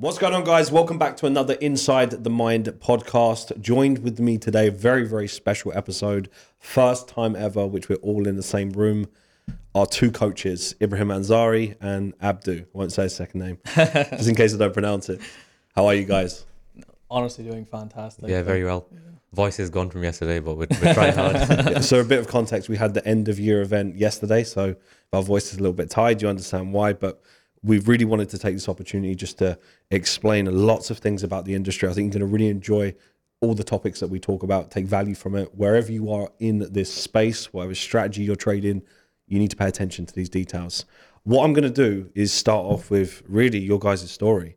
What's going on, guys? Welcome back to another Inside the Mind podcast. Joined with me today, very special episode, first time ever, which we're all in the same room, are two coaches, Ibrahim Anzari and Abdu. I won't say his second name, just in case I don't pronounce it. How are you guys? Honestly, doing fantastic. Yeah, very well. Yeah. Voice is gone from yesterday, but we're trying hard. Yeah, so a bit of context, we had the end of year event yesterday, so our voice is a little bit tired. You understand why, but we really wanted to take this opportunity just to explain lots of things about the industry. I think you're going to really enjoy all the topics that we talk about, take value from it. Wherever you are in this space, whatever strategy you're trading, you need to pay attention to these details. What I'm going to do is start off with really your guys' story.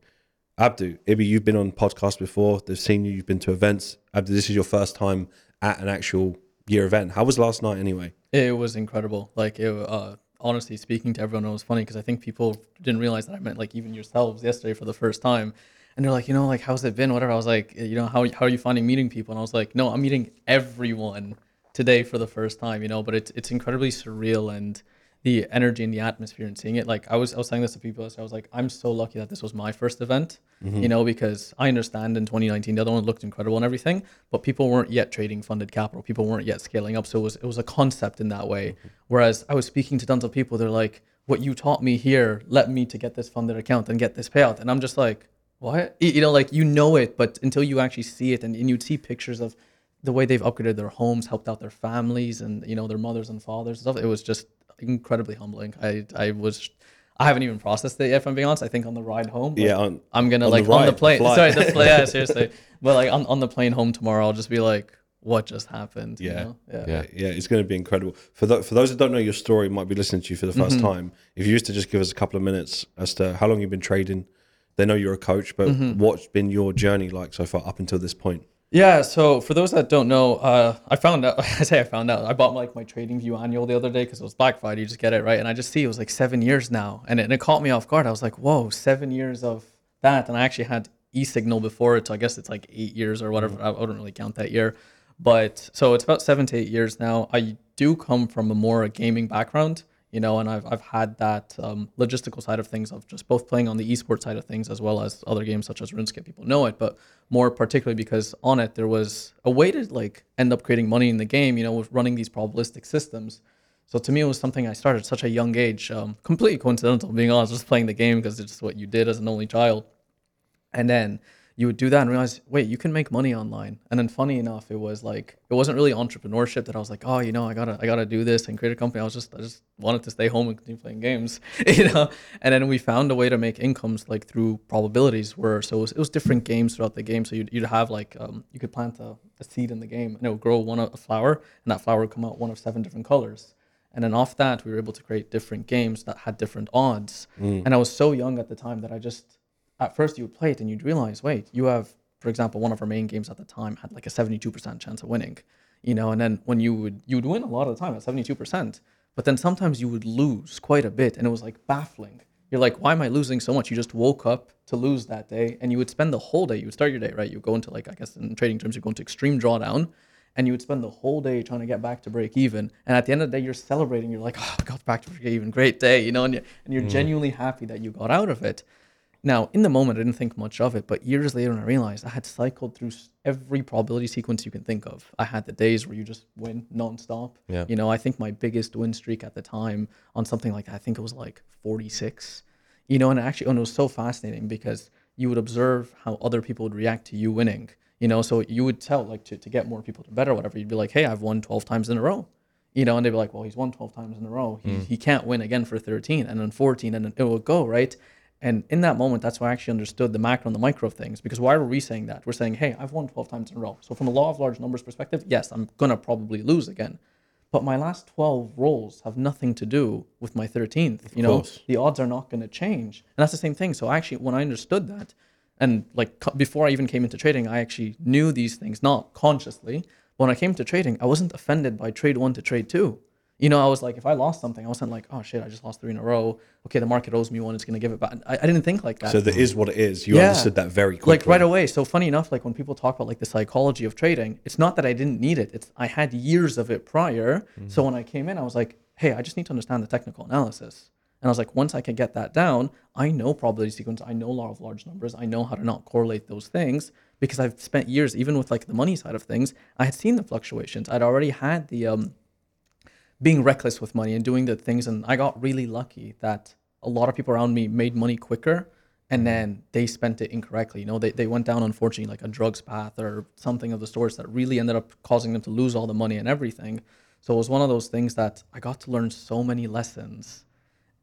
Abdu, Ibi, you've been on podcasts before. They've seen you. You've been to events. Abdu, this is your first time at an actual year event. How was last night anyway? It was incredible. Like, it honestly, speaking to everyone, it was funny because I think people didn't realize that I meant like even yourselves yesterday for the first time, and they're like, you know, like, how's it been, whatever. I was like, you know, how are you finding meeting people? And I was like, no, I'm meeting everyone today for the first time, you know. But it's incredibly surreal, and the energy and the atmosphere and seeing it, like, I was saying this to people, so I was like, I'm so lucky that this was my first event, you know, because I understand in 2019 the other one looked incredible and everything, but people weren't yet trading funded capital, people weren't yet scaling up, so it was a concept in that way. Whereas I was speaking to tons of people, they're like, what you taught me here led me to get this funded account and get this payout, and I'm just like, what? You know, like, you know it, but until you actually see it, and you'd see pictures of the way they've upgraded their homes, helped out their families, and, you know, their mothers and fathers and stuff, it was just incredibly humbling. I haven't even processed it yet, if I'm being honest. I think on the ride home, yeah, I'm gonna on like the ride, on the plane. Sorry, the plane. Yeah, seriously. But like on the plane home tomorrow, I'll just be like, what just happened? Yeah, you know? Yeah. It's gonna be incredible. For those that don't know your story, might be listening to you for the first time. If you used to just give us a couple of minutes as to how long you've been trading. They know you're a coach, but what's been your journey like so far up until this point? Yeah, so for those that don't know, I found out. I bought like my Trading View annual the other day because it was Black Friday. You just get it, right? And I just see it was like 7 years now, and it caught me off guard. I was like, whoa, 7 years of that, and I actually had e-signal before it, so I guess it's like 8 years or whatever. I wouldn't really count that year, but so it's about 7 to 8 years now. I do come from a gaming background, you know, and I've had that logistical side of things of just both playing on the esports side of things as well as other games such as RuneScape. People know it, but more particularly because on it there was a way to like end up creating money in the game, you know, with running these probabilistic systems. So to me, it was something I started at such a young age, completely coincidental, being honest, just playing the game because it's just what you did as an only child. And then you would do that and realize, wait, you can make money online. And then funny enough, it was like, it wasn't really entrepreneurship that I was like, oh, you know, I gotta do this and create a company. I just wanted to stay home and continue playing games, you know? And then we found a way to make incomes like through probabilities where, so it was different games throughout the game. So you'd have like, you could plant a seed in the game and it would grow a flower, and that flower would come out one of 7 different colors. And then off that, we were able to create different games that had different odds. And I was so young at the time that I just, at first you would play it and you'd realize, wait, you have, for example, one of our main games at the time had like a 72% chance of winning, you know, and then when you would win a lot of the time at 72%, but then sometimes you would lose quite a bit, and it was like baffling. You're like, why am I losing so much? You just woke up to lose that day, and you would spend the whole day, you would start your day, right? You go into like, I guess in trading terms, you go into extreme drawdown, and you would spend the whole day trying to get back to break even. And at the end of the day, you're celebrating. You're like, oh, I got back to break even, great day, you know, and you're genuinely happy that you got out of it. Now, in the moment, I didn't think much of it, but years later, I realized I had cycled through every probability sequence you can think of. I had the days where you just win nonstop. Yeah. You know, I think my biggest win streak at the time on something like that, I think it was like 46, you know, and it was so fascinating because you would observe how other people would react to you winning, you know, so you would tell like to get more people to bet or whatever, you'd be like, hey, I've won 12 times in a row. You know, and they'd be like, well, he's won 12 times in a row. He can't win again for 13 and then 14, and then it will go, right? And in that moment, that's why I actually understood the macro and the micro of things, because why were we saying that? We're saying, hey, I've won 12 times in a row. So from a law of large numbers perspective, yes, I'm going to probably lose again. But my last 12 rolls have nothing to do with my 13th. You know, the odds are not going to change. And that's the same thing. So actually, when I understood that, and like before I even came into trading, I actually knew these things, not consciously. But when I came to trading, I wasn't offended by trade 1 to trade 2. You know, I was like, if I lost something, I wasn't like, oh shit, I just lost 3 in a row. Okay, the market owes me one, it's going to give it back. I didn't think like that. So that is what it is. You understood that very quickly. Like right away. So funny enough, like when people talk about like the psychology of trading, it's not that I didn't need it. It's I had years of it prior. So when I came in, I was like, hey, I just need to understand the technical analysis. And I was like, once I can get that down, I know probability sequence, I know law of large numbers, I know how to not correlate those things, because I've spent years, even with like the money side of things, I had seen the fluctuations. I'd already had the being reckless with money and doing the things. And I got really lucky that a lot of people around me made money quicker, and then they spent it incorrectly. You know, they went down, unfortunately, like a drugs path or something of the sorts that really ended up causing them to lose all the money and everything. So it was one of those things that I got to learn so many lessons.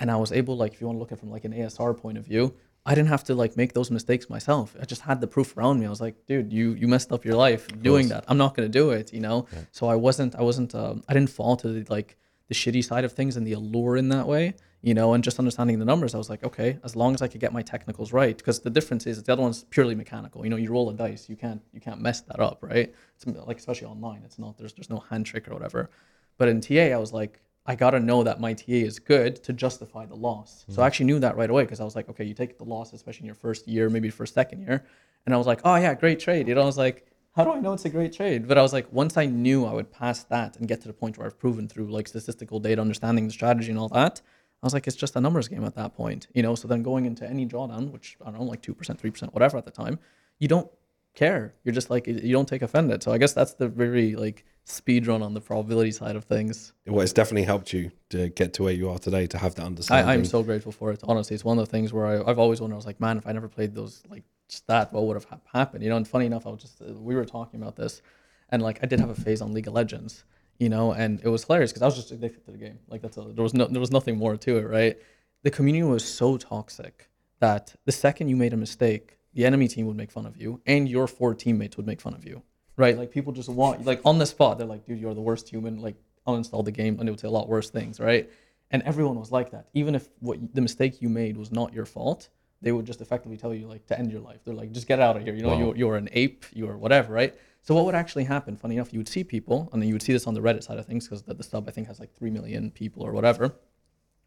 And I was able, like, if you want to look at it from like an ASR point of view, I didn't have to like make those mistakes myself. I just had the proof around me. I was like, dude, you messed up your life doing that. I'm not going to do it, you know? Yeah. So I didn't fall to the shitty side of things and the allure in that way. You know, and just understanding the numbers, I was like, okay, as long as I could get my technicals right, because the difference is the other one's purely mechanical. You know, you roll a dice, you can't mess that up, right? It's like, especially online, it's not, there's no hand trick or whatever. But in TA, I was like, I gotta know that my TA is good to justify the loss. Mm-hmm. So I actually knew that right away, because I was like, okay, you take the loss, especially in your first year, maybe first, second year, and I was like, oh yeah, great trade. You know, I was like, how do I know it's a great trade? But I was like, once I knew I would pass that and get to the point where I've proven through like statistical data, understanding the strategy and all that, I was like, it's just a numbers game at that point, you know? So then going into any drawdown, which I don't know, like 2%, 3%, whatever at the time, you don't care. You're just like, you don't take offended. So I guess that's the very like speed run on the probability side of things. Well, it's definitely helped you to get to where you are today, to have that understanding. I'm so grateful for it. Honestly, it's one of the things where I've always wondered, I was like, man, if I never played those, like that, what would have happened? You know, and funny enough, we were talking about this, and like I did have a phase on League of Legends, you know, and it was hilarious because I was just addicted to the game. Like there was nothing more to it, right? The community was so toxic that the second you made a mistake, the enemy team would make fun of you and your 4 teammates would make fun of you, right? Like people just want, like on the spot, they're like, dude, you're the worst human, like uninstall the game, and it would say a lot worse things, right? And everyone was like that. Even if the mistake you made was not your fault, they would just effectively tell you like to end your life. They're like, just get out of here. You know, wow. You're an ape, you're whatever, right? So what would actually happen, funny enough, you would see people, and then you would see this on the Reddit side of things, because the sub I think has like 3 million people or whatever,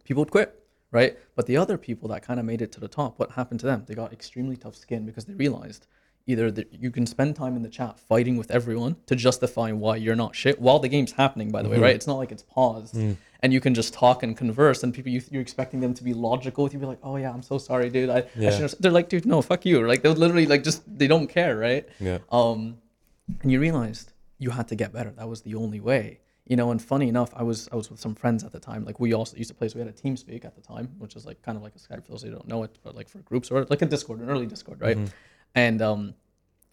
people would quit, right? But the other people that kind of made it to the top, what happened to them? They got extremely tough skin because they realized either that you can spend time in the chat fighting with everyone to justify why you're not shit while the game's happening, by the way, right? It's not like it's paused and you can just talk and converse, and people, you're expecting them to be logical with you, be like, oh yeah, I'm so sorry, dude. They're like, dude, no, fuck you. Like they're literally like just, they don't care, right? Yeah. And you realized you had to get better. That was the only way, you know. And funny enough, I was with some friends at the time. Like we also used to play. So we had a TeamSpeak at the time, which is like kind of like a Skype for those who don't know it, but like for groups or like a Discord, an early Discord, right? Mm-hmm. And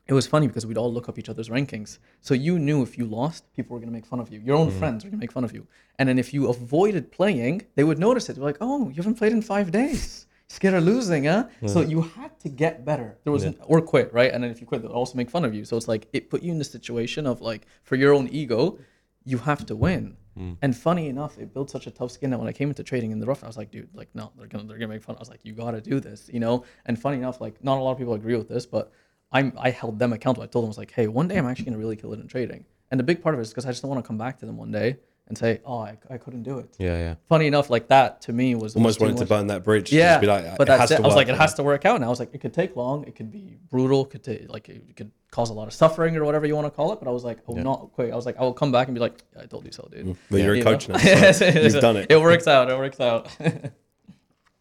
it was funny because we'd all look up each other's rankings. So you knew if you lost, people were gonna make fun of you. Your own friends were gonna make fun of you. And then if you avoided playing, they would notice it. They're like, oh, you haven't played in 5 days. Scared of losing, huh? Yeah. So you had to get better. There was or quit, right? And then if you quit, they'll also make fun of you. So it's like it put you in the situation of like, for your own ego, you have to win. And funny enough, it built such a tough skin that when I came into trading in the rough, I was like, dude, like no, they're gonna make fun. I was like, you gotta do this, you know. And funny enough, like not a lot of people agree with this, but I held them accountable. I told them, I was like, hey, one day I'm actually gonna really kill it in trading. And the big part of it is because I just don't want to come back to them one day and say, oh, I couldn't do it. Yeah, yeah. Funny enough, like that to me was almost wanted to burn that bridge. Yeah, just be like, but that's it. I was like, it has to work out. And I was like, it could take long, it could be brutal, it could cause a lot of suffering or whatever you want to call it. But I was like, I'll not quit. I was like, I will come back and be like, yeah, I told you so, dude. But you're a coach now. So you've done it. It works out.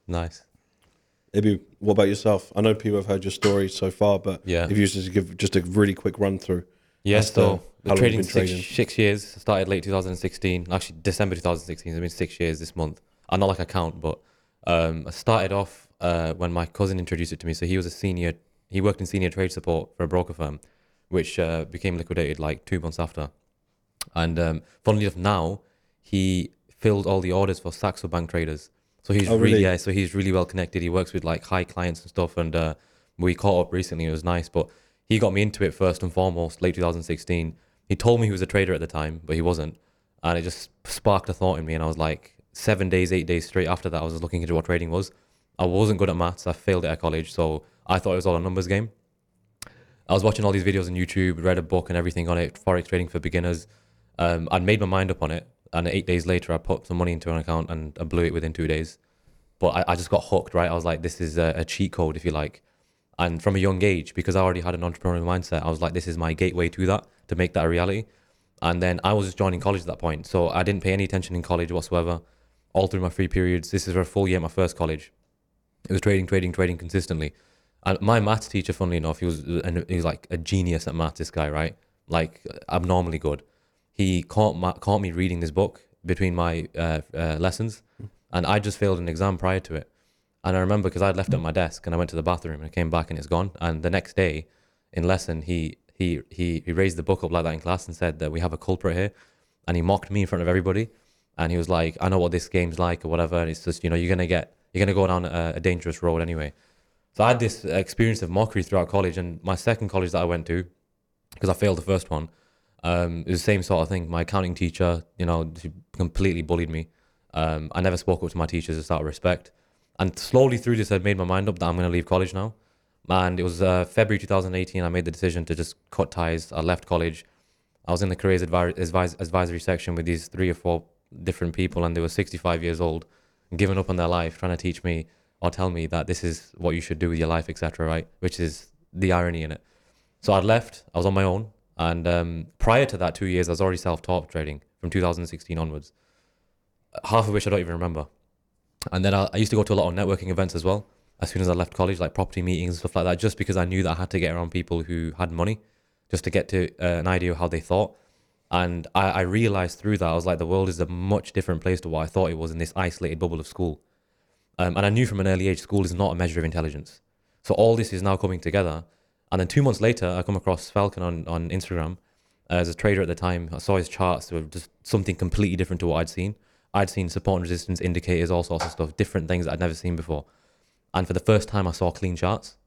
Nice. Ibu, what about yourself? I know people have heard your story so far, but if you just give just a really quick run through. Yes, so the trading 6 years, started late 2016, actually December 2016, it's been 6 years this month. I not like I count, but I started off when my cousin introduced it to me. So he was a senior, he worked in senior trade support for a broker firm, which became liquidated like 2 months after. And funnily enough now, he filled all the orders for Saxo Bank traders. So he's he's really well connected. He works with like high clients and stuff, and we caught up recently, it was nice, but he got me into it first and foremost, late 2016. He told me he was a trader at the time, but he wasn't. And it just sparked a thought in me. And I was like, 7 days, 8 days straight after that, I was just looking into what trading was. I wasn't good at maths. I failed it at college. So I thought it was all a numbers game. I was watching all these videos on YouTube, read a book and everything on it, Forex trading for beginners. I'd made my mind up on it. And 8 days later, I put some money into an account and I blew it within 2 days. But I just got hooked, right? I was like, this is a cheat code, if you like. And from a young age, because I already had an entrepreneurial mindset, I was like, this is my gateway to that, to make that a reality. And then I was just joining college at that point. So I didn't pay any attention in college whatsoever. all through my free periods. This is for a full year at my first college. It was trading consistently. And my maths teacher, funnily enough, he was like a genius at maths, this guy, right? Like abnormally good. He caught me reading this book between my lessons, and I just failed an exam prior to it. And I remember because I'd left it at my desk and I went to the bathroom and I came back and it's gone. And the next day in lesson, he raised the book up like that in class and said that we have a culprit here. And he mocked me in front of everybody. And he was like, I know what this game's like or whatever. And it's just, you know, you're going to go down a dangerous road anyway. So I had this experience of mockery throughout college, and my second college that I went to, because I failed the first one, it was the same sort of thing. My accounting teacher, you know, she completely bullied me. I never spoke up to my teachers just out of respect. And slowly through this, I'd made my mind up that I'm going to leave college now. And it was February 2018, I made the decision to just cut ties. I left college. I was in the careers advisory section with these 3 or 4 different people, and they were 65 years old, giving up on their life, trying to teach me or tell me that this is what you should do with your life, etc., right? Which is the irony in it. So I'd left. I was on my own. And prior to that 2 years, I was already self-taught trading from 2016 onwards, half of which I don't even remember. And then I used to go to a lot of networking events as well, as soon as I left college, like property meetings and stuff like that, just because I knew that I had to get around people who had money just to get to an idea of how they thought. And I realized through that, I was like, the world is a much different place to what I thought it was in this isolated bubble of school. And I knew from an early age, school is not a measure of intelligence. So all this is now coming together. And then 2 months later, I come across Falcon on Instagram as a trader at the time. I saw his charts, so just something completely different to what I'd seen. I'd seen support and resistance indicators, all sorts of stuff, different things that I'd never seen before. And for the first time, I saw clean charts.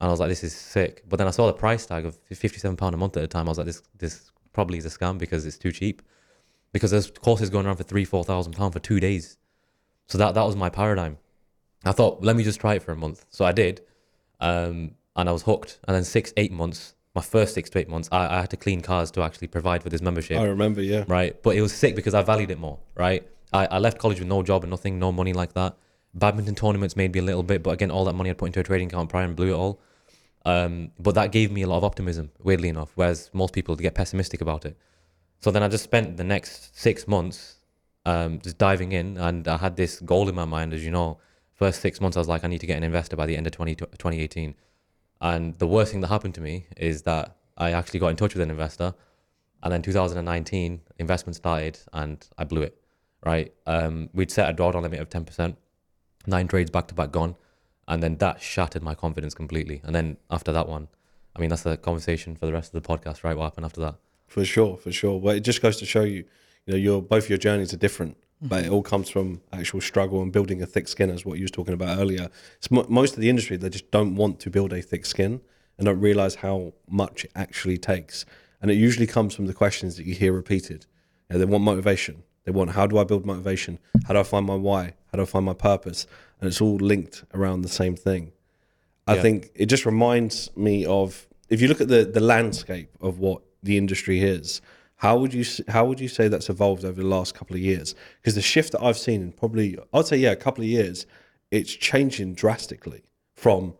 And I was like, this is sick. But then I saw the price tag of £57 a month at the time. I was like, this probably is a scam because it's too cheap. Because there's courses going around for £3,000-4,000 for 2 days. So that was my paradigm. I thought, let me just try it for a month. So I did. And I was hooked. And then 6-8 months, my first 6 to 8 months, I had to clean cars to actually provide for this membership. I remember, yeah. Right. But it was sick because I valued it more, right? I left college with no job and nothing, no money like that. Badminton tournaments made me a little bit, but again, all that money I'd put into a trading account prior and blew it all. But that gave me a lot of optimism, weirdly enough, whereas most people get pessimistic about it. So then I just spent the next 6 months just diving in, and I had this goal in my mind, as you know. First 6 months, I was like, I need to get an investor by the end of 2018. And the worst thing that happened to me is that I actually got in touch with an investor, and then 2019, investment started, and I blew it, right? We'd set a drawdown limit of 10%. 9 trades back-to-back gone. And then that shattered my confidence completely. And then after that one, I mean, that's the conversation for the rest of the podcast, right? What happened after that? For sure. Well, it just goes to show you, you know, both your journeys are different, but it all comes from actual struggle and building a thick skin, as what you was talking about earlier. It's most of the industry, they just don't want to build a thick skin and don't realize how much it actually takes. And it usually comes from the questions that you hear repeated. You know, they want motivation. They want, how do I build motivation? How do I find my why? How do I find my purpose? And it's all linked around the same thing. I think it just reminds me of, if you look at the landscape of what the industry is, how would you say that's evolved over the last couple of years? Because the shift that I've seen in probably, I'd say, a couple of years, it's changing drastically from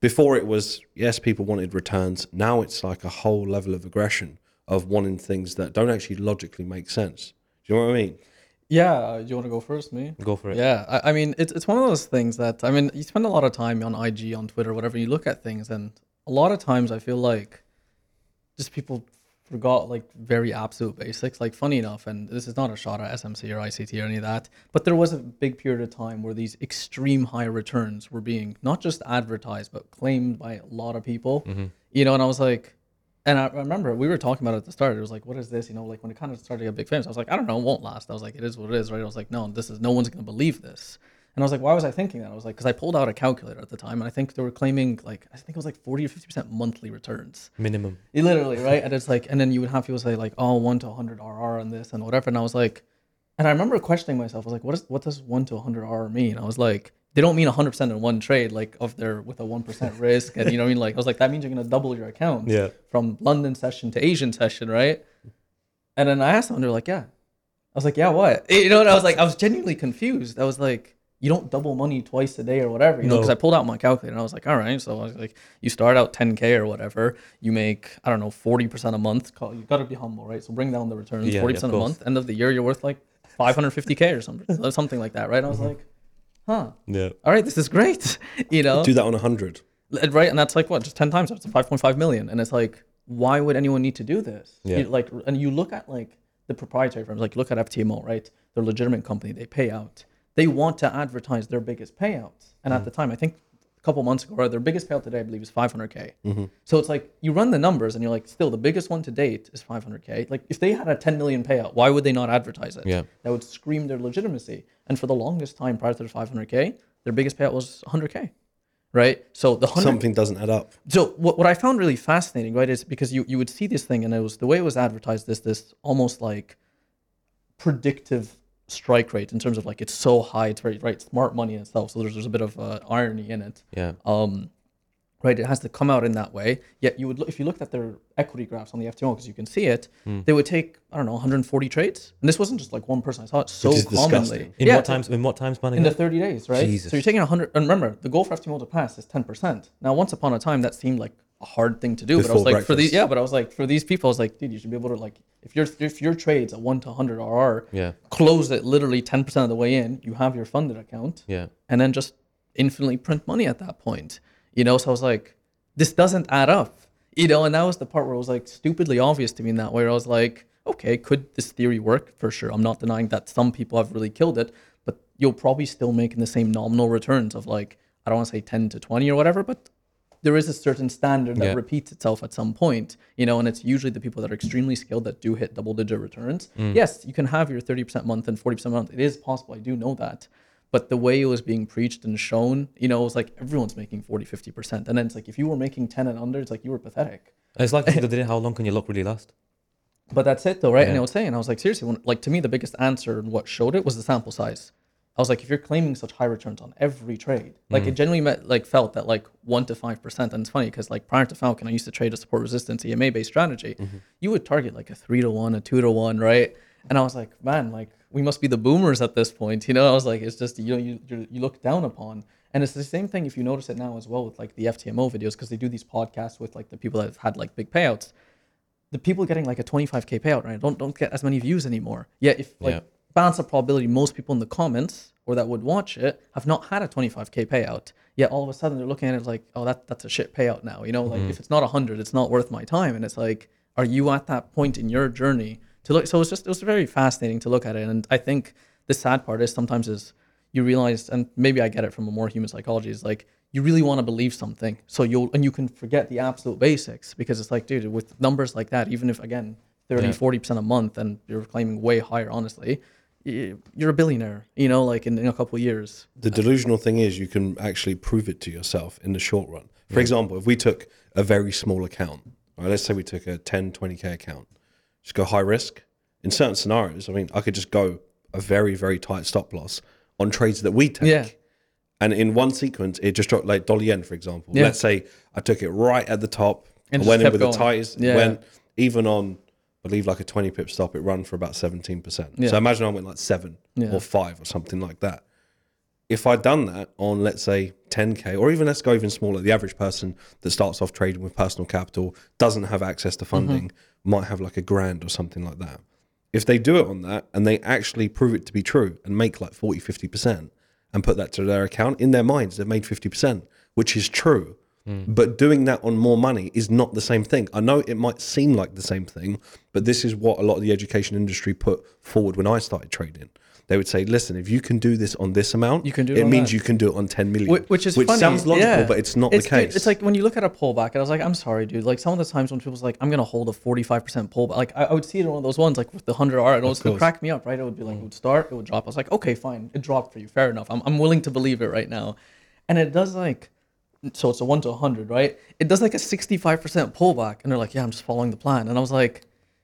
before it was, yes, people wanted returns. Now it's like a whole level of aggression of wanting things that don't actually logically make sense. Do you know what I mean? Yeah. Do you want to go first, me? Go for it. Yeah. I mean, it's one of those things that, I mean, you spend a lot of time on IG, on Twitter, whatever, you look at things. And a lot of times I feel like just people forgot like very absolute basics. Like, funny enough, and this is not a shot at SMC or ICT or any of that, but there was a big period of time where these extreme high returns were being not just advertised, but claimed by a lot of people, you know, and I was like, and I remember we were talking about it at the start. It was like, what is this? You know, like when it kind of started to get big famous, I was like, I don't know, it won't last. I was like, it is what it is, right? I was like, no, no one's going to believe this. And I was like, why was I thinking that? I was like, because I pulled out a calculator at the time, and I think they were claiming like, I think it was like 40 or 50% monthly returns. Minimum. Literally, right? And it's like, and then you would have people say like, oh, 1 to 100 RR and this and whatever. And I was like, and I remember questioning myself. I was like, what does 1 to 100 RR mean? I was like, they don't mean 100% in one trade, like of their with a 1% risk. And you know what I mean? Like, I was like, that means you're going to double your account from London session to Asian session, right? And then I asked them, and they're like, yeah. I was like, yeah, what? You know, and I was like, I was genuinely confused. I was like, you don't double money twice a day or whatever, you know, because I pulled out my calculator and I was like, all right. So I was like, you start out 10K or whatever, you make, I don't know, 40% a month. You've got to be humble, right? So bring down the returns, 40% a month. End of the year, you're worth like 550K or something like that, right? I was like, huh, yeah, all right, this is great, you know? Do that on 100. Right, and that's like, what, just 10 times, that's 5.5 million. And it's like, why would anyone need to do this? Yeah. You, like, and you look at like the proprietary firms, like look at FTMO, right? They're a legitimate company, they pay out. They want to advertise their biggest payouts. And at the time, I think a couple months ago, right, their biggest payout today, I believe, is 500K. Mm-hmm. So it's like, you run the numbers and you're like, still the biggest one to date is 500K. Like if they had a 10 million payout, why would they not advertise it? Yeah. That would scream their legitimacy. And for the longest time prior to the 500K, their biggest payout was 100K. Right, so something doesn't add up. So what I found really fascinating, right, is because you would see this thing, and it was the way it was advertised, this almost like predictive strike rate in terms of like it's so high, it's very right, smart money in itself. So there's a bit of irony in it. Yeah. Right, it has to come out in that way. Yet you would if you looked at their equity graphs on the FTMO, because you can see it, they would take, I don't know, 140 trades, and this wasn't just like one person. I saw it so commonly. In what times money? In the 30 days, right? Jesus. So you're taking 100, and remember, the goal for FTMO to pass is 10%. Now, once upon a time, that seemed like a hard thing to do, before but I was like, breakfast. But I was like, for these people, I was like, dude, you should be able to like, if your trades at 1 to 100 RR, close it literally 10% of the way in, you have your funded account, and then just infinitely print money at that point. You know, so I was like, this doesn't add up, you know, and that was the part where it was like stupidly obvious to me in that way. Where I was like, okay, could this theory work? For sure. I'm not denying that some people have really killed it, but you'll probably still making the same nominal returns of like, I don't want to say 10 to 20 or whatever, but there is a certain standard that repeats itself at some point, you know, and it's usually the people that are extremely skilled that do hit double digit returns. Yes, you can have your 30% month and 40% month. It is possible. I do know that. But the way it was being preached and shown, you know, it was like everyone's making 40, 50%. And then it's like, if you were making 10 and under, it's like you were pathetic. It's like, how long can your luck really last? But that's it though, right? Yeah. And I was like, seriously, to me, the biggest answer and what showed it was the sample size. I was like, if you're claiming such high returns on every trade, like it genuinely felt that like 1 to 5%. And it's funny because like prior to Falcon, I used to trade a support resistance EMA-based strategy. You would target like a 3-to-1, a 2-to-1, right? And I was like, man, like, we must be the boomers at this point, you know. I was like, it's just, you know, you look down upon, and it's the same thing if you notice it now as well with like the FTMO videos, because they do these podcasts with like the people that have had like big payouts. The people getting like a 25K payout, right, don't get as many views anymore. Yeah, if like balance of probability, most people in the comments or that would watch it have not had a 25K payout. Yet all of a sudden they're looking at it like, oh, that's a shit payout now, you know, like if it's not 100, it's not worth my time. And it's like, are you at that point in your journey? So it was very fascinating to look at it. And I think the sad part is sometimes you realize, and maybe I get it from a more human psychology, is like you really want to believe something. So you can forget the absolute basics, because it's like, dude, with numbers like that, even if, again, 30, 40% a month, and you're claiming way higher, honestly, you're a billionaire, you know, like in a couple of years. The delusional thing is you can actually prove it to yourself in the short run. For example, if we took a very small account, right, let's say we took a 10, 20K account, just go high risk. In certain scenarios, I mean, I could just go a very, very tight stop loss on trades that we take. Yeah. And in one sequence, it just dropped, like dollar yen, for example. Yeah. Let's say I took it right at the top, and went in with the tightest, went even on, I believe, like a 20 pip stop, it ran for about 17%. Yeah. So imagine I went like 7 or 5 or something like that. If I'd done that on, let's say, 10K, or even let's go even smaller, the average person that starts off trading with personal capital, doesn't have access to funding, might have like $1,000 or something like that. If they do it on that and they actually prove it to be true and make like 40, 50% and put that to their account, in their minds, they've made 50%, which is true. But doing that on more money is not the same thing. I know it might seem like the same thing, but this is what a lot of the education industry put forward when I started trading. They would say, listen, if you can do this on this amount, you can do it on 10 million. Which funny. Sounds logical, but it's not the case. It's like when you look at a pullback, and I was like, I'm sorry, dude. Like some of the times when people's like, I'm going to hold a 45% pullback. Like I would see it in one of those ones, like with the 100 R, it would crack me up, right? It would be like, it would start, it would drop. I was like, okay, fine. It dropped for you. Fair enough. I'm willing to believe it right now. And it does like, so it's a 1 to 100, right? It does like a 65% pullback. And they're like, yeah, I'm just following the plan. And I was like,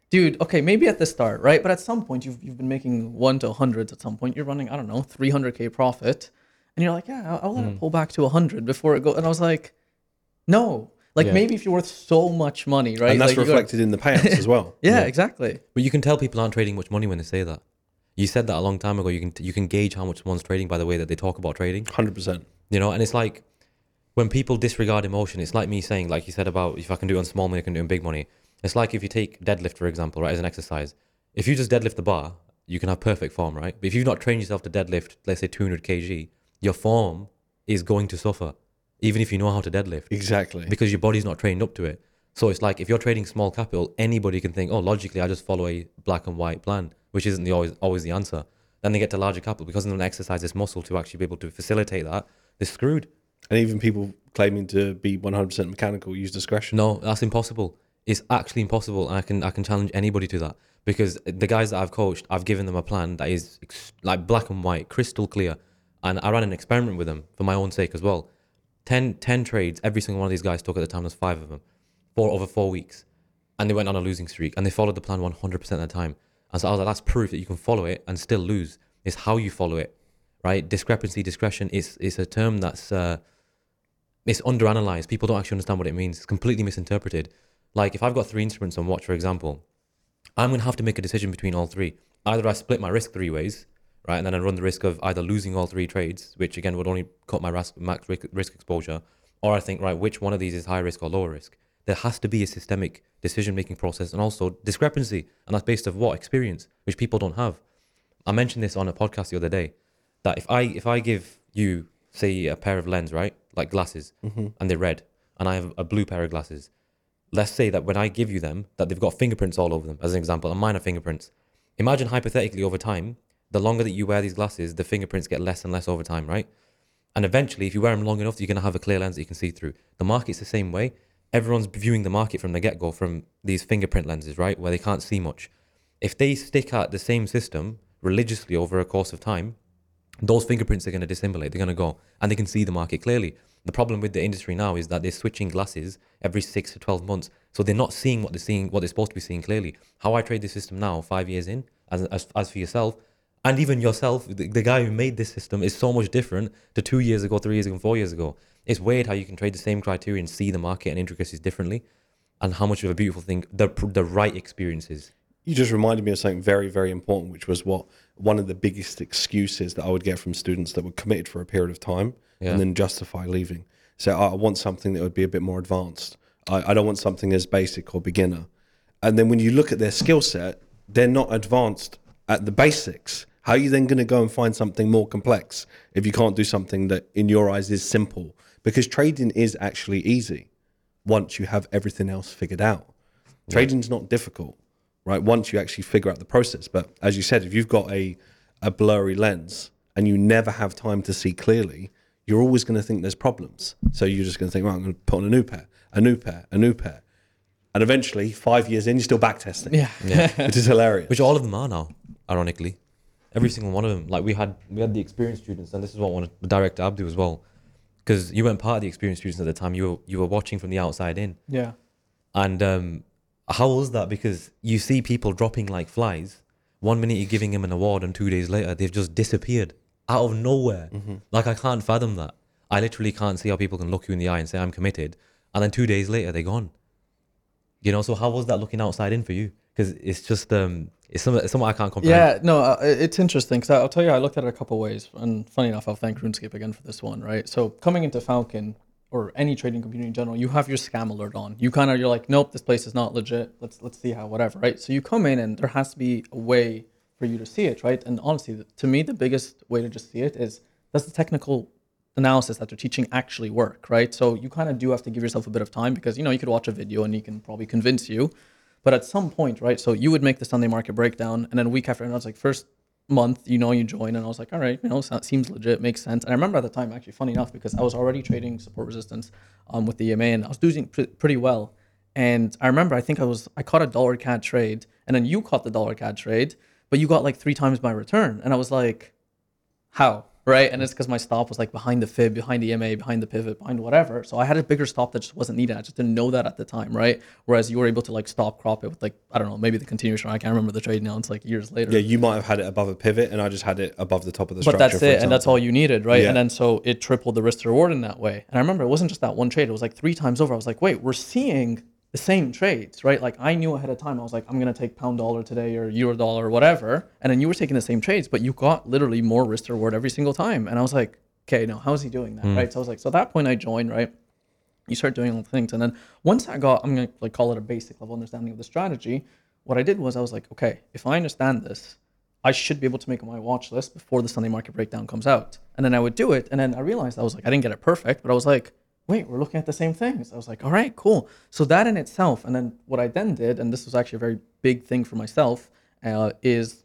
dude, okay, maybe at the start, right? But at some point, you've been making 1 to 100s at some point. You're running, I don't know, 300K profit. And you're like, yeah, I'll let it pull back to 100 before it goes. And I was like, no. Like maybe if you're worth so much money, right? And that's like reflected in the payouts as well. Yeah, exactly. But you can tell people aren't trading much money when they say that. You said that a long time ago. You can gauge how much someone's trading by the way that they talk about trading. 100%. You know, and it's like when people disregard emotion, it's like me saying, like you said about if I can do it on small money, I can do it on big money. It's like if you take deadlift, for example, right, as an exercise. If you just deadlift the bar, you can have perfect form, right? But if you've not trained yourself to deadlift, let's say 200 kg, your form is going to suffer, even if you know how to deadlift. Exactly. Because your body's not trained up to it. So it's like if you're trading small capital, anybody can think, oh, logically, I just follow a black and white plan, which isn't always the answer. Then they get to larger capital because they don't exercise this muscle to actually be able to facilitate that. They're screwed. And even people claiming to be 100% mechanical use discretion. No, that's impossible. It's actually impossible. And I can challenge anybody to that, because the guys that I've coached, I've given them a plan that is like black and white, crystal clear. And I ran an experiment with them for my own sake as well. 10 trades, every single one of these guys took at the time. There's 5 of them, over 4 weeks. And they went on a losing streak and they followed the plan 100% of the time. And so I was like, that's proof that you can follow it and still lose. It's how you follow it, right? Discrepancy, discretion, it's a term that's it's underanalyzed. People don't actually understand what it means. It's completely misinterpreted. Like if I've got 3 instruments on watch, for example, I'm going to have to make a decision between all 3. Either I split my risk 3 ways, right? And then I run the risk of either losing all 3 trades, which again would only cut my max risk exposure. Or I think, right, which one of these is high risk or low risk? There has to be a systemic decision-making process and also discrepancy. And that's based on what? Experience, which people don't have. I mentioned this on a podcast the other day, that if I give you, say, a pair of lenses, right? Like glasses, and they're red, and I have a blue pair of glasses. Let's say that when I give you them, that they've got fingerprints all over them, as an example, and mine are fingerprints. Imagine hypothetically over time, the longer that you wear these glasses, the fingerprints get less and less over time, right? And eventually, if you wear them long enough, you're going to have a clear lens that you can see through. The market's the same way. Everyone's viewing the market from the get-go from these fingerprint lenses, right? Where they can't see much. If they stick at the same system religiously over a course of time, those fingerprints are going to dissimulate. They're going to go and they can see the market clearly. The problem with the industry now is that they're switching glasses every 6 to 12 months. So they're not seeing what they're supposed to be seeing clearly. How I trade this system now, 5 years in, as for yourself, and even yourself, the guy who made this system is so much different to 2 years ago, 3 years ago, and 4 years ago. It's weird how you can trade the same criteria and see the market and intricacies differently, and how much of a beautiful thing the right experience is. You just reminded me of something very, very important, which was what one of the biggest excuses that I would get from students that were committed for a period of time and then justify leaving. So I want something that would be a bit more advanced. I don't want something as basic or beginner. And then when you look at their skill set, they're not advanced at the basics. How are you then going to go and find something more complex if you can't do something that in your eyes is simple? Because trading is actually easy once you have everything else figured out. Yeah. Trading's not difficult, right? Once you actually figure out the process. But as you said, if you've got a blurry lens and you never have time to see clearly, you're always going to think there's problems. So you're just going to think, right, I'm going to put on a new pair. And eventually, 5 years in, you're still backtesting. Yeah. Which is hilarious. Which all of them are now, ironically. Every single one of them. Like we had the experienced students, and this is what I want to direct to Abdu as well, because you weren't part of the experienced students at the time. You were watching from the outside in. Yeah. And how was that? Because you see people dropping like flies. 1 minute you're giving them an award, and 2 days later they've just disappeared out of nowhere. Like I can't fathom that. I literally can't see how people can look you in the eye and say I'm committed, and then 2 days later they're gone. You know. So how was that looking outside in for you? Because it's just it's something I can't comprehend. Yeah, no, it's interesting because I'll tell you, I looked at it a couple ways, and funny enough, I'll thank RuneScape again for this one, right? So coming into Falcon or any trading community in general, you have your scam alert on. You're like, nope, this place is not legit. Let's see how whatever, right? So you come in, and there has to be a way for you to see it, right? And honestly, to me, the biggest way to just see it is does the technical analysis that they're teaching actually work, right? So you kind of do have to give yourself a bit of time because you could watch a video and he can probably convince you. But at some point, right, so you would make the Sunday market breakdown, and then week after, and I was like, first month, you join, and I was like, all right, it seems legit, makes sense. And I remember at the time, actually, funny enough, because I was already trading support resistance with the EMA, and I was doing pretty well. And I remember, I caught a dollar CAD trade, and then you caught the dollar CAD trade, but you got like 3 times my return. And I was like, how? Right? And it's because my stop was like behind the fib, behind the EMA, behind the pivot, behind whatever. So I had a bigger stop that just wasn't needed. I just didn't know that at the time, right? Whereas you were able to like stop crop it with like, I don't know, maybe the continuation. I can't remember the trade now. It's like years later. Yeah, you might have had it above a pivot and I just had it above the top of the structure. But that's it. And that's all you needed, right? Yeah. And then so it tripled the risk to reward in that way. And I remember it wasn't just that one trade. It was like 3 times over. I was like, wait, we're seeing the same trades, right? Like I knew ahead of time, I was like, I'm going to take pound dollar today or euro dollar or whatever. And then you were taking the same trades, but you got literally more risk to reward every single time. And I was like, okay, now how's he doing that? Right. So I was like, so at that point I joined, right? You start doing all things. And then once I got, I'm going to like call it a basic level understanding of the strategy. What I did was I was like, okay, if I understand this, I should be able to make my watch list before the Sunday market breakdown comes out. And then I would do it. And then I realized, I was like, I didn't get it perfect, but I was like, wait, we're looking at the same things. I was like, all right, cool. So that in itself, and then what I then did, and this was actually a very big thing for myself, is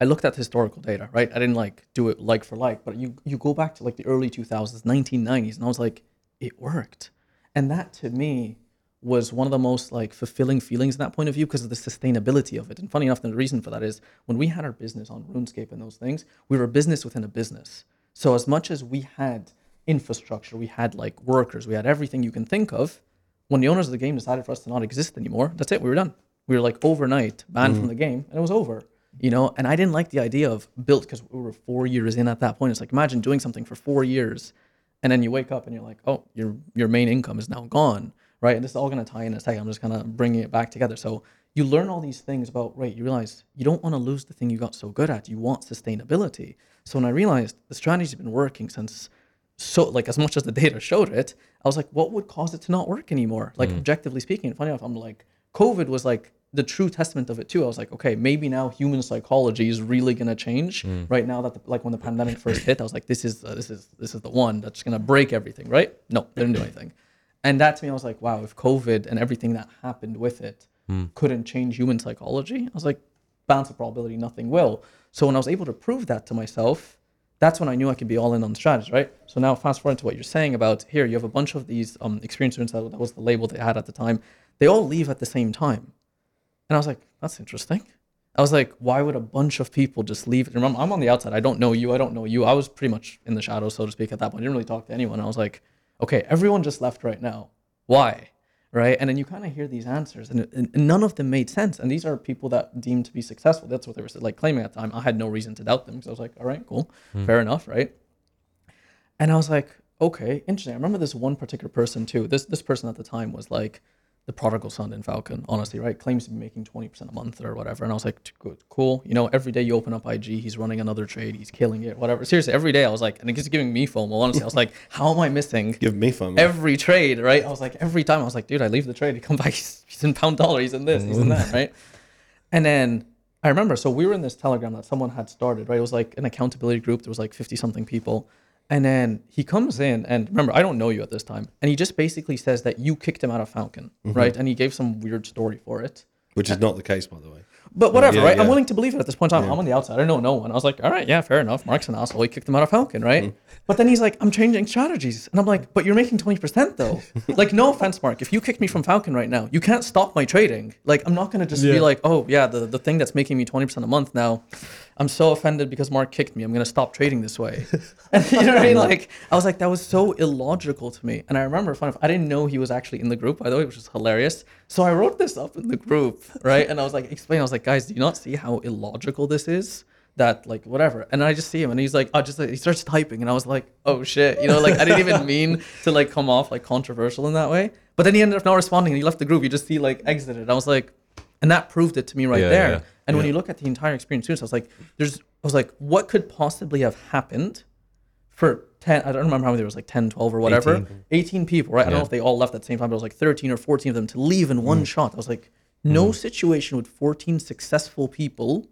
I looked at historical data, right? I didn't like do it like for like, but you go back to like the early 2000s, 1990s, and I was like, it worked. And that to me was one of the most like fulfilling feelings in that point of view because of the sustainability of it. And funny enough, the reason for that is when we had our business on RuneScape and those things, we were a business within a business. So as much as we had infrastructure, we had like workers, we had everything you can think of, when the owners of the game decided for us to not exist anymore, that's it, we were done. We were like overnight banned from the game and it was over, you know? And I didn't like the idea of built because we were 4 years in at that point. It's like, imagine doing something for 4 years and then you wake up and you're like, oh, your main income is now gone, right? And this is all going to tie in a second. I'm just kind of bringing it back together. So you learn all these things about, right, you realize you don't want to lose the thing you got so good at. You want sustainability. So when I realized the strategy's been working since, so like as much as the data showed it, I was like, what would cause it to not work anymore? Like objectively speaking, funny enough, I'm like, COVID was like the true testament of it too. I was like, okay, maybe now human psychology is really going to change right now that like when the pandemic first hit, I was like, this is the one that's going to break everything, right? No, they didn't do anything. And that to me, I was like, wow, if COVID and everything that happened with it couldn't change human psychology, I was like, bounce of probability, nothing will. So when I was able to prove that to myself, that's when I knew I could be all in on the strategy, right? So now fast forward to what you're saying about here, you have a bunch of these experiencers, that was the label they had at the time. They all leave at the same time. And I was like, that's interesting. I was like, why would a bunch of people just leave? And remember, I'm on the outside. I don't know you. I was pretty much in the shadows, so to speak, at that point. I didn't really talk to anyone. I was like, okay, everyone just left right now. Why? Right? And then you kind of hear these answers and none of them made sense. And these are people that deemed to be successful. That's what they were like claiming at the time. I had no reason to doubt them because I was like, all right, cool, fair enough, right? And I was like, okay, interesting. I remember this one particular person too. This person at the time was like the prodigal son in Falcon, honestly, right? Claims to be making 20% a month or whatever. And I was like, good, cool. You know, every day you open up IG, he's running another trade, he's killing it, whatever. Seriously, every day I was like, and he's giving me FOMO, honestly. I was like, how am I missing every trade, right? I was like, every time I was like, dude, I leave the trade, he come back, he's in pound dollar, he's in this, he's in that, right? And then I remember, so we were in this Telegram that someone had started, right? It was like an accountability group. There was like 50 something people. And then he comes in, and remember, I don't know you at this time. And he just basically says that you kicked him out of Falcon, right? And he gave some weird story for it. Which is not the case, by the way. But whatever, right? Yeah. I'm willing to believe it at this point in time. Yeah. I'm on the outside. I know no one. I was like, all right, yeah, fair enough. Mark's an asshole. He kicked him out of Falcon, right? But then he's like, I'm changing strategies. And I'm like, but you're making 20% though. Like, no offense, Mark. If you kicked me from Falcon right now, you can't stop my trading. Like, I'm not going to just be like, oh, yeah, the thing that's making me 20% a month now, I'm so offended because Mark kicked me. I'm going to stop trading this way. And you know what I mean? Like, I was like, that was so illogical to me. And I remember, funny enough, I didn't know he was actually in the group, by the way, which was hilarious. So I wrote this up in the group, right? And I was like, explain. I was like, guys, do you not see how illogical this is? That like whatever. And I just see him and he's like, he starts typing. And I was like, oh shit. You know, like I didn't even mean to like come off like controversial in that way. But then he ended up not responding and he left the group. You just see like exited. I was like, and that proved it to me right there. Yeah. And when you look at the entire experience, too, so I was like, what could possibly have happened for 10, I don't remember how many there was, like 10, 12 or whatever, 18 people, right? Yeah. I don't know if they all left at the same time, but it was like 13 or 14 of them to leave in one shot. I was like, no situation would 14 successful people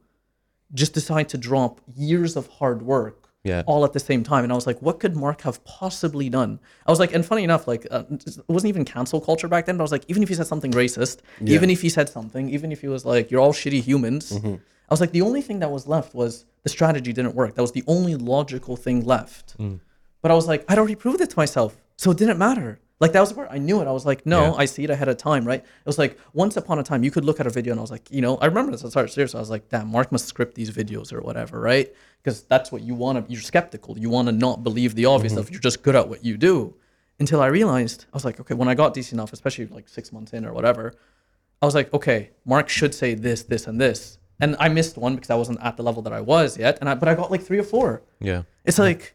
just decide to drop years of hard work all at the same time. And I was like, what could Mark have possibly done? I was like, and funny enough, like it wasn't even cancel culture back then, but I was like, even if he said something racist, even if he was like, you're all shitty humans, I was like, the only thing that was left was the strategy didn't work. That was the only logical thing left. But I was like, I'd already proved it to myself, so it didn't matter. Like that was the part I knew it. I was like, no, I see it ahead of time, right? It was like, once upon a time, you could look at a video and I was like, you know, I remember this. I started serious. I was like, damn, Mark must script these videos or whatever, right? Because that's what you want to, you're skeptical. You want to not believe the obvious stuff. You're just good at what you do. Until I realized, I was like, okay, when I got decent enough, especially like 6 months in or whatever, I was like, okay, Mark should say this, this, and this. And I missed one because I wasn't at the level that I was yet. But I got like 3 or 4. Yeah. It's like,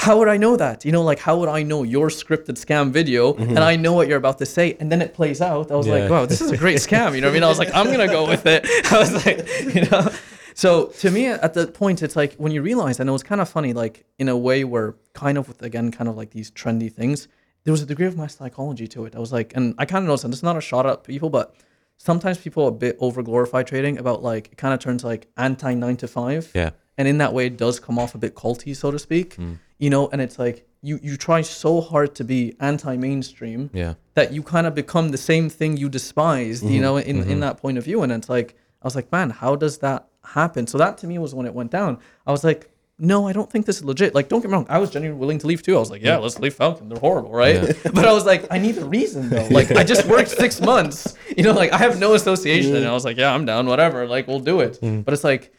how would I know that? You know, like, how would I know your scripted scam video and I know what you're about to say and then it plays out? I was like, wow, this is a great scam. You know what I mean? I was like, I'm going to go with it. I was like, you know. So to me, at that point, it's like when you realize, and it was kind of funny, like in a way where kind of, with again, kind of like these trendy things, there was a degree of my psychology to it. I was like, and I kind of noticed, and it's not a shot at people, but sometimes people are a bit over-glorify trading about, like, it kind of turns, like, anti-9-to-5. Yeah. And in that way, it does come off a bit culty, so to speak. Mm. You know, and it's like, you try so hard to be anti-mainstream that you kind of become the same thing you despised, you know, in that point of view. And it's like, I was like, man, how does that happen? So that to me was when it went down. I was like, no, I don't think this is legit. Like, don't get me wrong, I was genuinely willing to leave too. I was like, yeah, let's leave Falcon. They're horrible, right? Yeah. But I was like, I need a reason though. Like, I just worked 6 months, you know, like I have no association. And I was like, yeah, I'm down, whatever. Like, we'll do it. But it's like,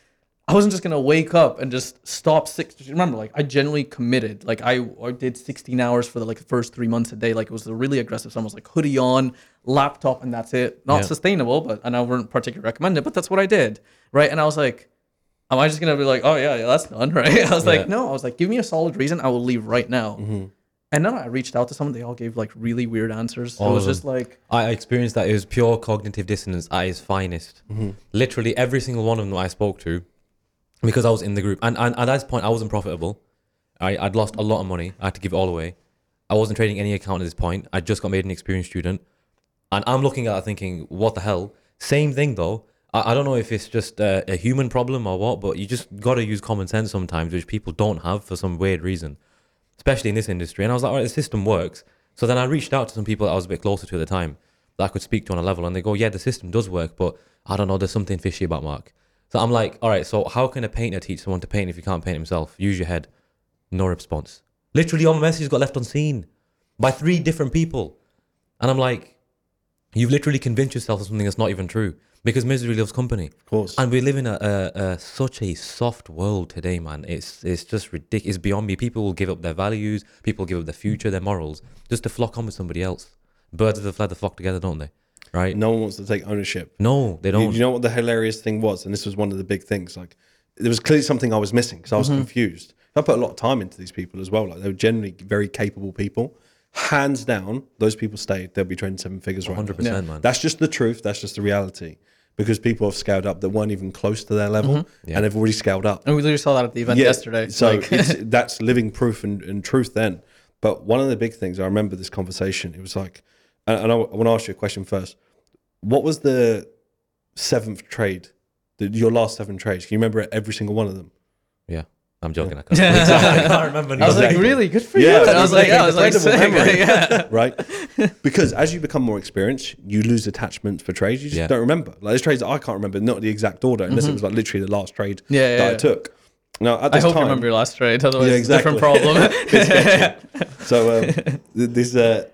I wasn't just going to wake up and just stop six. Remember, like, I generally committed. Like, I did 16 hours for the first 3 months a day. Like, it was a really aggressive. Someone was like, hoodie on, laptop, and that's it. Not sustainable, but, and I wouldn't particularly recommend it, but that's what I did, right? And I was like, am I just going to be like, oh, yeah, that's done, right? I was like, no. I was like, give me a solid reason. I will leave right now. Mm-hmm. And then I reached out to someone. They all gave, like, really weird answers. So it was just like... I experienced that. It was pure cognitive dissonance at its finest. Mm-hmm. Literally every single one of them I spoke to, because I was in the group, and at that point I wasn't profitable. I'd lost a lot of money. I had to give it all away. I wasn't trading any account at this point. I just got made an experienced student, and I'm looking at it thinking, what the hell? Same thing though. I don't know if it's just a human problem or what, but you just got to use common sense sometimes, which people don't have for some weird reason, especially in this industry. And I was like, all right, the system works. So then I reached out to some people that I was a bit closer to at the time that I could speak to on a level, and they go, yeah, the system does work, but I don't know, there's something fishy about Mark. So I'm like, all right, so how can a painter teach someone to paint if you can't paint himself? Use your head. No response. Literally all my messages got left unseen by 3 different people. And I'm like, you've literally convinced yourself of something that's not even true, because misery loves company. Of course. And we live in a such a soft world today, man. It's just ridiculous. It's beyond me. People will give up their values. People give up their future, their morals, just to flock on with somebody else. Birds of a feather flock together, don't they? Right. No one wants to take ownership. No, they don't. You know what the hilarious thing was? And this was one of the big things. Like, there was clearly something I was missing because I was confused. I put a lot of time into these people as well. Like, they were generally very capable people. Hands down, those people stayed. They'll be trading 7 figures right now. 100%, man. That's just the truth. That's just the reality. Because people have scaled up that weren't even close to their level, and they've already scaled up. And we literally saw that at the event yesterday. So that's living proof and truth then. But one of the big things, I remember this conversation. It was like, and I want to ask you a question first. What was the 7th trade, your last 7 trades? Can you remember every single one of them? Yeah, I'm joking. I can't remember. I was like, really? Good for you. And I was like, incredible memory. Right? Because as you become more experienced, you lose attachment for trades. You just don't remember. Like, there's trades that I can't remember, not the exact order, unless it was like literally the last trade I took. Now, at this I hope you remember your last trade. Otherwise, it's a different problem. So this...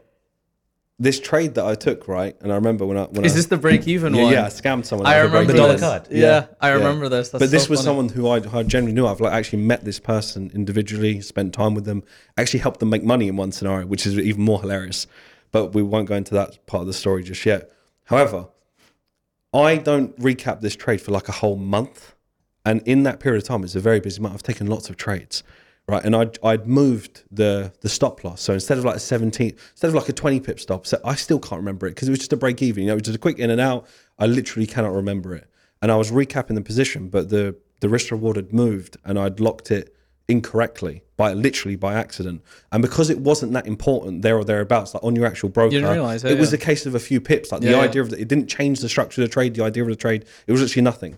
This trade that I took, right? And I remember when is this the break-even one? Yeah, I scammed someone. I remember the $1 card. Yeah, I remember this. That's but this was funny. Someone who I generally knew. I've like actually met this person individually, spent time with them, actually helped them make money in one scenario, which is even more hilarious. But we won't go into that part of the story just yet. However, I don't recap this trade for like a whole month. And in that period of time, it's a very busy month. I've taken lots of trades. Right, and I'd moved the stop loss. So instead of like a 17, instead of like a 20 pip stop, so I still can't remember it because it was just a break even. You know, it was just a quick in and out. I literally cannot remember it. And I was recapping the position, but the risk reward had moved, and I'd locked it incorrectly by accident. And because it wasn't that important there or thereabouts, like on your actual broker, you didn't realize it was a case of a few pips. Like the idea of it didn't change the structure of the trade. The idea of the trade, it was actually nothing.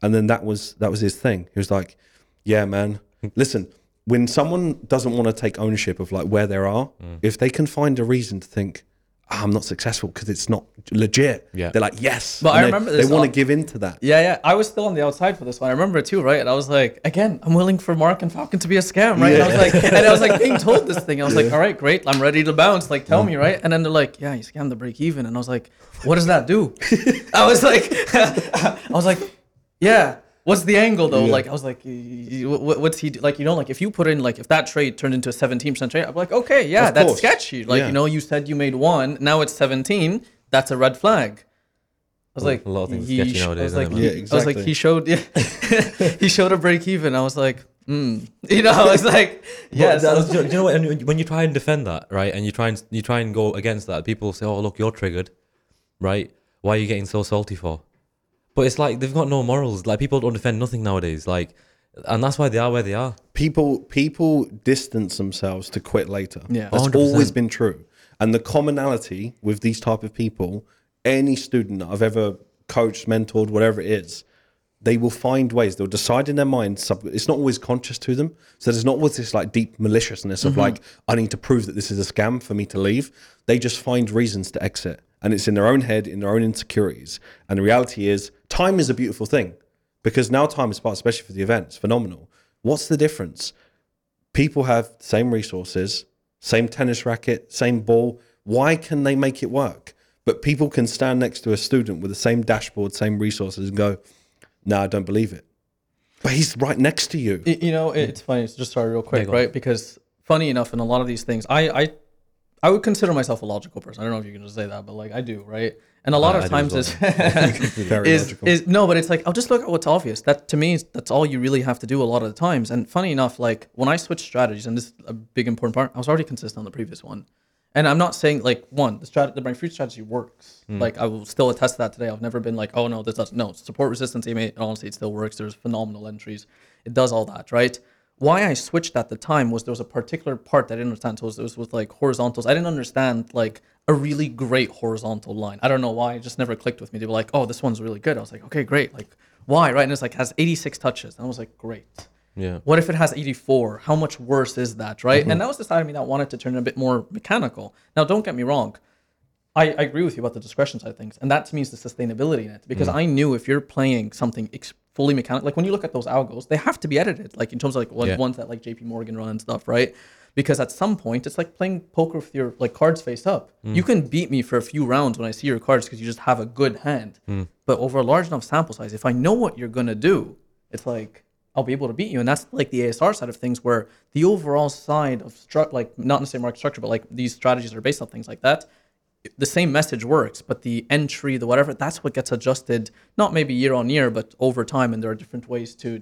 And then that was his thing. He was like, "Yeah, man, listen." When someone doesn't want to take ownership of like where they are, if they can find a reason to think, I'm not successful because it's not legit. Yeah. They're like, yes. But I remember they want to give in to that. Yeah. I was still on the outside for this one. I remember it too, right? And I was like, again, I'm willing for Mark and Falcon to be a scam, right? Yeah. And I was like being told this thing. I was like, all right, great. I'm ready to bounce. Like, tell me, right? And then they're like, yeah, you scammed the break even. And I was like, what does that do? I was like, yeah. What's the angle though? Yeah. Like I was like, what's he do? Like, you know, like if you put in, like if that trade turned into a 17% trade, I'd be like, okay, yeah, that's sketchy. Like, you know, you said you made 1, now it's 17. That's a red flag. I was like, a lot of things sketchy nowadays. I was like, I was like, he showed a break even. I was like, you know, I was like, yeah. Do you know what? And when you try and defend that, right, and you try and go against that, people say, oh look, you're triggered, right? Why are you getting so salty for? But it's like they've got no morals. Like people don't defend nothing nowadays. Like, and that's why they are where they are. People distance themselves to quit later. Yeah, that's 100%. Always been true. And the commonality with these type of people any student that I've ever coached, mentored, whatever it is, they will find ways, they'll decide in their mind, it's not always conscious to them. So there's not always this like deep maliciousness of like, I need to prove that this is a scam for me to leave. They just find reasons to exit. And it's in their own head, in their own insecurities. And the reality is, time is a beautiful thing because now time is part, especially for the event, it's phenomenal. What's the difference? People have the same resources, same tennis racket, same ball. Why can they make it work? But people can stand next to a student with the same dashboard, same resources and go, no, I don't believe it. But he's right next to you. You know, it's funny. So just sorry, real quick, right? Because funny enough, in a lot of these things, I would consider myself a logical person. I don't know if you can just say that, but like I do, right? And a lot of times is, but it's like, I'll just look at what's obvious. That to me, that's all you really have to do a lot of the times. And funny enough, like when I switched strategies, and this is a big important part, I was already consistent on the previous one. And I'm not saying like my free strategy works. Like I will still attest to that today. I've never been like, oh no, this doesn't. No, support resistance aim 8, honestly, it still works. There's phenomenal entries. It does all that, right? Why I switched at the time was there was a particular part that I didn't understand. So it was with like horizontals. I didn't understand like a really great horizontal line. I don't know why. It just never clicked with me. They were like, oh, this one's really good. I was like, okay, great. Like why, right? And it's like has 86 touches. And I was like, great. Yeah. What if it has 84? How much worse is that, right? And that was the side of me that wanted to turn it a bit more mechanical. Now, don't get me wrong. I agree with you about the discretion side of things. And that to me is the sustainability in it. Because I knew if you're playing something fully mechanical, like when you look at those algos, they have to be edited. Like in terms of like ones that like JP Morgan run and stuff, right? Because at some point, it's like playing poker with your like cards face up. You can beat me for a few rounds when I see your cards because you just have a good hand. But over a large enough sample size, if I know what you're going to do, it's like, I'll be able to beat you. And that's like the ASR side of things where the overall side of like not necessarily market structure, but like these strategies are based on things like that. The same message works, but the entry, the whatever, that's what gets adjusted, not maybe year on year, but over time. And there are different ways to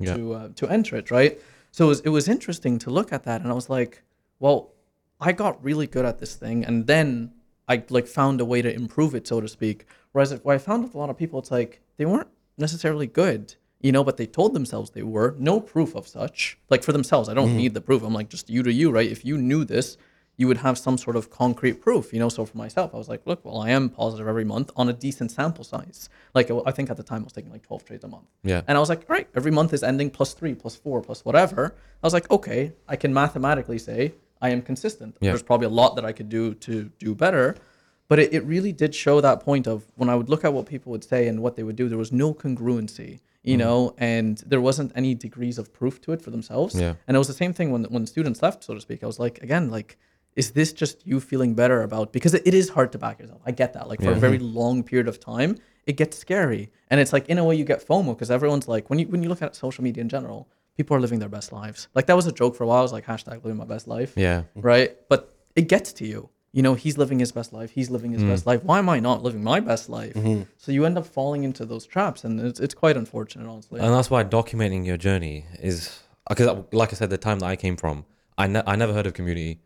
enter it, right? So it was interesting to look at that. And I was like, well, I got really good at this thing. And then I like found a way to improve it, so to speak. Whereas what I found with a lot of people, it's like, they weren't necessarily good. You know, but they told themselves they were. No proof of such. Like for themselves, I don't need the proof. I'm like, just you to you, right? If you knew this, you would have some sort of concrete proof, you know? So for myself, I was like, look, well, I am positive every month on a decent sample size. Like I think at the time I was taking like 12 trades a month. Yeah. And I was like, all right, every month is ending +3, +4, +whatever. I was like, okay, I can mathematically say I am consistent. Yeah. There's probably a lot that I could do to do better. But it really did show that point of when I would look at what people would say and what they would do, there was no congruency. You know, and there wasn't any degrees of proof to it for themselves. Yeah. And it was the same thing when students left, so to speak. I was like, again, like, is this just you feeling better about, because it is hard to back yourself. I get that. Like for a very long period of time, it gets scary. And it's like, in a way you get FOMO because everyone's like, when you look at social media in general, people are living their best lives. Like that was a joke for a while. I was like, hashtag living my best life. Yeah. Right. But it gets to you. You know, he's living his best life. He's living his best life. Why am I not living my best life? So you end up falling into those traps, and it's quite unfortunate, honestly. And that's why documenting your journey is, because like I said, the time that I came from, I never heard of community.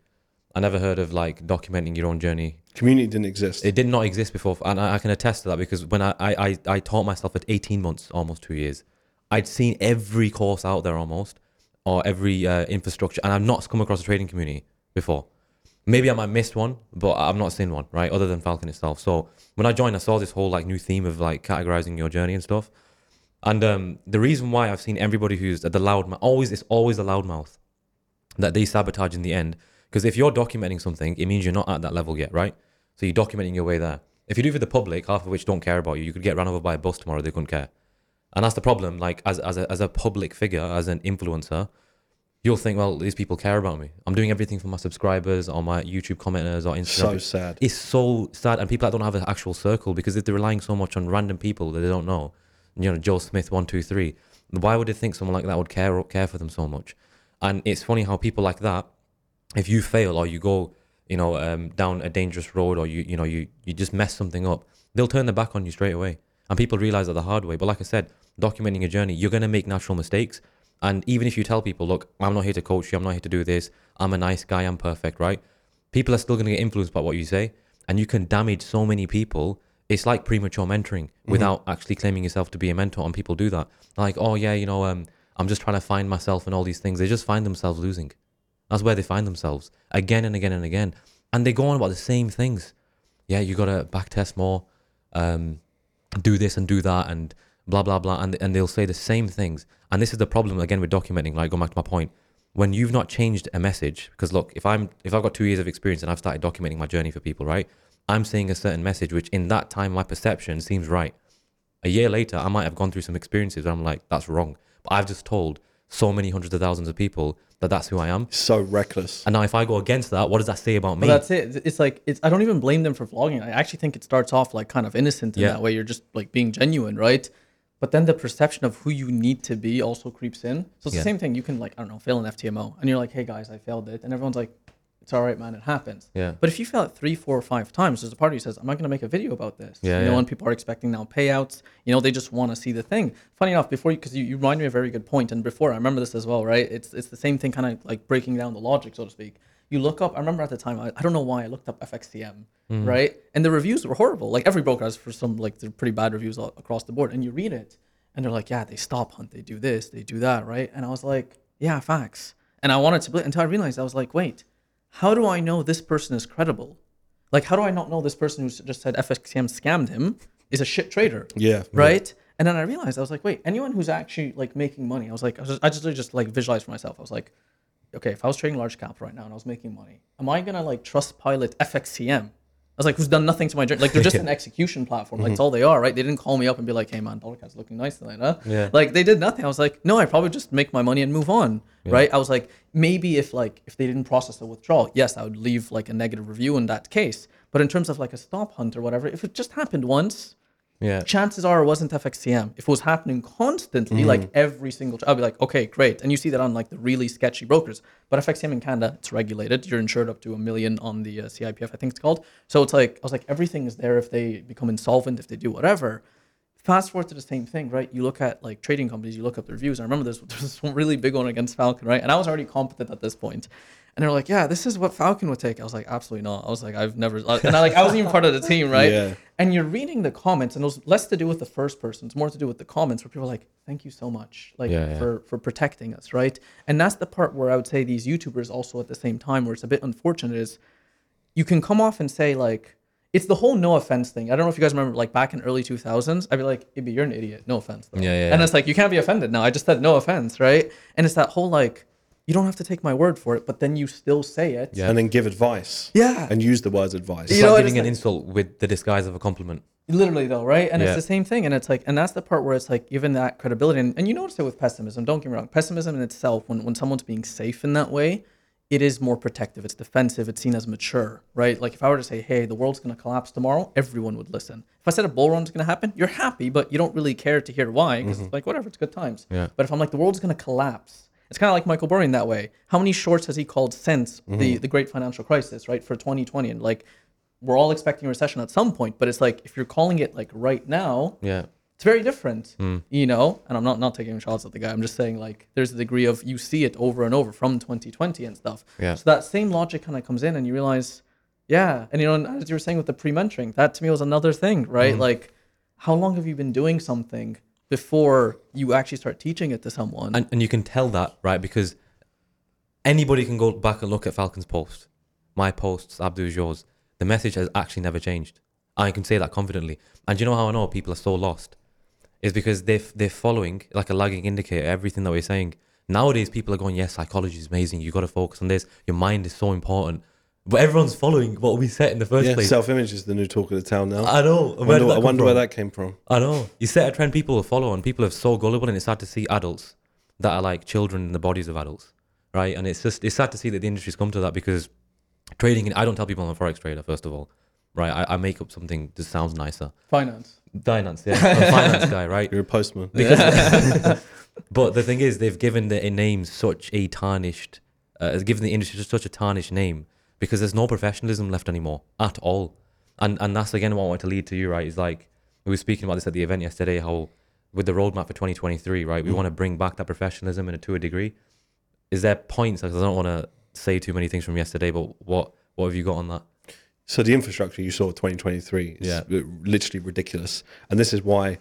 I never heard of like documenting your own journey. Community didn't exist. It did not exist before. And I can attest to that because when I taught myself at 18 months, almost 2 years, I'd seen every course out there almost, or every infrastructure. And I've not come across a trading community before. Maybe I might have missed one, but I've not seen one, right? Other than Falcon itself. So when I joined, I saw this whole like new theme of like categorizing your journey and stuff. And the reason why I've seen everybody who's the loudmouth, it's always the loudmouth that they sabotage in the end. Because if you're documenting something, it means you're not at that level yet, right? So you're documenting your way there. If you do for the public, half of which don't care about you, you could get run over by a bus tomorrow, they couldn't care. And that's the problem. Like as a public figure, as an influencer, you'll think, well, these people care about me. I'm doing everything for my subscribers or my YouTube commenters or Instagram. So sad. It's so sad. And people that don't have an actual circle, because if they're relying so much on random people that they don't know, you know, Joe Smith, 1, 2, 3, why would they think someone like that would care for them so much? And it's funny how people like that, if you fail or you go, you know, down a dangerous road or you just mess something up, they'll turn their back on you straight away. And people realize that the hard way. But like I said, documenting your journey, you're going to make natural mistakes. And even if you tell people, look, I'm not here to coach you, I'm not here to do this, I'm a nice guy, I'm perfect, right? People are still going to get influenced by what you say, and you can damage so many people. It's like premature mentoring without actually claiming yourself to be a mentor, and people do that. Like, oh yeah, you know, I'm just trying to find myself and all these things. They just find themselves losing. That's where they find themselves again and again and again. And they go on about the same things. Yeah, you got to back test more. do this and do that and blah, blah, blah. And they'll say the same things. And this is the problem, again, with documenting, like going back to my point, when you've not changed a message, because look, if I've got 2 years of experience and I've started documenting my journey for people, right? I'm saying a certain message, which in that time, my perception seems right. A year later, I might have gone through some experiences where I'm like, that's wrong. But I've just told so many hundreds of thousands of people that that's who I am. So reckless. And now if I go against that, what does that say about me? Well, that's it. It's like, I don't even blame them for vlogging. I actually think it starts off like kind of innocent in that way. You're just like being genuine, right? But then the perception of who you need to be also creeps in. So it's the same thing. You can like, I don't know, fail an FTMO. And you're like, hey guys, I failed it. And everyone's like, it's all right, man, it happens. Yeah. But if you fail it 3, 4, 5 times, there's a part of you says, I'm not going to make a video about this. Yeah, you know, and people are expecting now payouts. You know, they just want to see the thing. Funny enough, before you, because you remind me of a very good point. And before, I remember this as well, right? It's the same thing, kind of like breaking down the logic, so to speak. You look up, I remember at the time, I don't know why, I looked up FXCM, right? And the reviews were horrible. Like every broker has for some, like they're pretty bad reviews all across the board. And you read it and they're like, yeah, they stop hunt, they do this, they do that, right? And I was like, yeah, facts. And I wanted to, until I realized, I was like, wait, how do I know this person is credible? Like, how do I not know this person who just said FXCM scammed him is a shit trader? Yeah. Right? Yeah. And then I realized, I was like, wait, anyone who's actually like making money, I was like, I just like visualized for myself. I was like, okay, if I was trading large cap right now and I was making money, am I going to like trust pilot FXCM? I was like, who's done nothing to my journey? Like they're just an execution platform. Like it's all they are, right? They didn't call me up and be like, hey man, Dollarcat's looking nice tonight, huh? Yeah. Like they did nothing. I was like, no, I probably just make my money and move on, right? I was like, maybe if they didn't process the withdrawal, yes, I would leave like a negative review in that case. But in terms of like a stop hunt or whatever, if it just happened once, chances are it wasn't FXCM. If it was happening constantly, like every single I'll be like, okay, great. And you see that on like the really sketchy brokers. But FXCM in Canada, it's regulated. You're insured up to $1 million on the CIPF, I think it's called. So it's like, I was like, everything is there if they become insolvent, if they do whatever. Fast forward to the same thing, right? You look at like trading companies, you look up their reviews. I remember this one really big one against Falcon, right? And I was already competent at this point. And they're like, yeah, this is what Falcon would take. I was like, absolutely not. I was like, I've never, and I wasn't even part of the team, right? Yeah. And you're reading the comments, and it was less to do with the first person, it's more to do with the comments where people are like, thank you so much, like for protecting us, right? And that's the part where I would say these YouTubers also at the same time, where it's a bit unfortunate, is you can come off and say like, it's the whole no offense thing. I don't know if you guys remember, like back in early 2000s, I'd be like, Ibby, you're an idiot, no offense. And it's like, you can't be offended now. I just said no offense, right? And it's that whole like, you don't have to take my word for it, but then you still say it. Yeah. And then give advice. Yeah. And use the words advice. It's like giving an insult with the disguise of a compliment. Literally though, right? And it's the same thing. And it's like, and that's the part where it's like, given that credibility, and you notice it with pessimism, don't get me wrong. Pessimism in itself, when someone's being safe in that way, it is more protective, it's defensive, it's seen as mature, right? Like if I were to say, hey, the world's gonna collapse tomorrow, everyone would listen. If I said a bull run's gonna happen, you're happy, but you don't really care to hear why, because it's like, whatever, it's good times. Yeah. But if I'm like, the world's gonna collapse, it's kind of like Michael Burry in that way. How many shorts has he called since the great financial crisis, right? For 2020, and like, we're all expecting a recession at some point, but it's like, if you're calling it like right now, it's very different, you know? And I'm not taking shots at the guy. I'm just saying like, there's a degree of, you see it over and over from 2020 and stuff. Yeah. So that same logic kind of comes in and you realize, And you know, and as you were saying with the pre-mentoring, that to me was another thing, right? Like, how long have you been doing something before you actually start teaching it to someone? And you can tell that, right? Because anybody can go back and look at Falcon's post, my posts, Abdu's, yours. The message has actually never changed. I can say that confidently. And you know how I know people are so lost? Is because they're following like a lagging indicator, everything that we're saying. Nowadays, people are going, yes, psychology is amazing. You got to focus on this. Your mind is so important. But everyone's following what we set in the first place. Self-image is the new talk of the town now. I know. I wonder where that came from. I know. You set a trend, people will follow, and people are so gullible, and it's sad to see adults that are like children in the bodies of adults, right? And it's sad to see that the industry's come to that, because trading, I don't tell people I'm a Forex trader, first of all, right? I make up something that sounds nicer. Finance, yeah. I'm a finance guy, right? You're a postman. But the thing is, they've given their name such a tarnished, given the industry such a tarnished name, because there's no professionalism left anymore at all. And that's again what I want to lead to you, right? Is like, we were speaking about this at the event yesterday, how with the roadmap for 2023, right? We want to bring back that professionalism to a degree. Is there points, because I don't want to say too many things from yesterday, but what have you got on that? So the infrastructure you saw 2023 is literally ridiculous. And this is why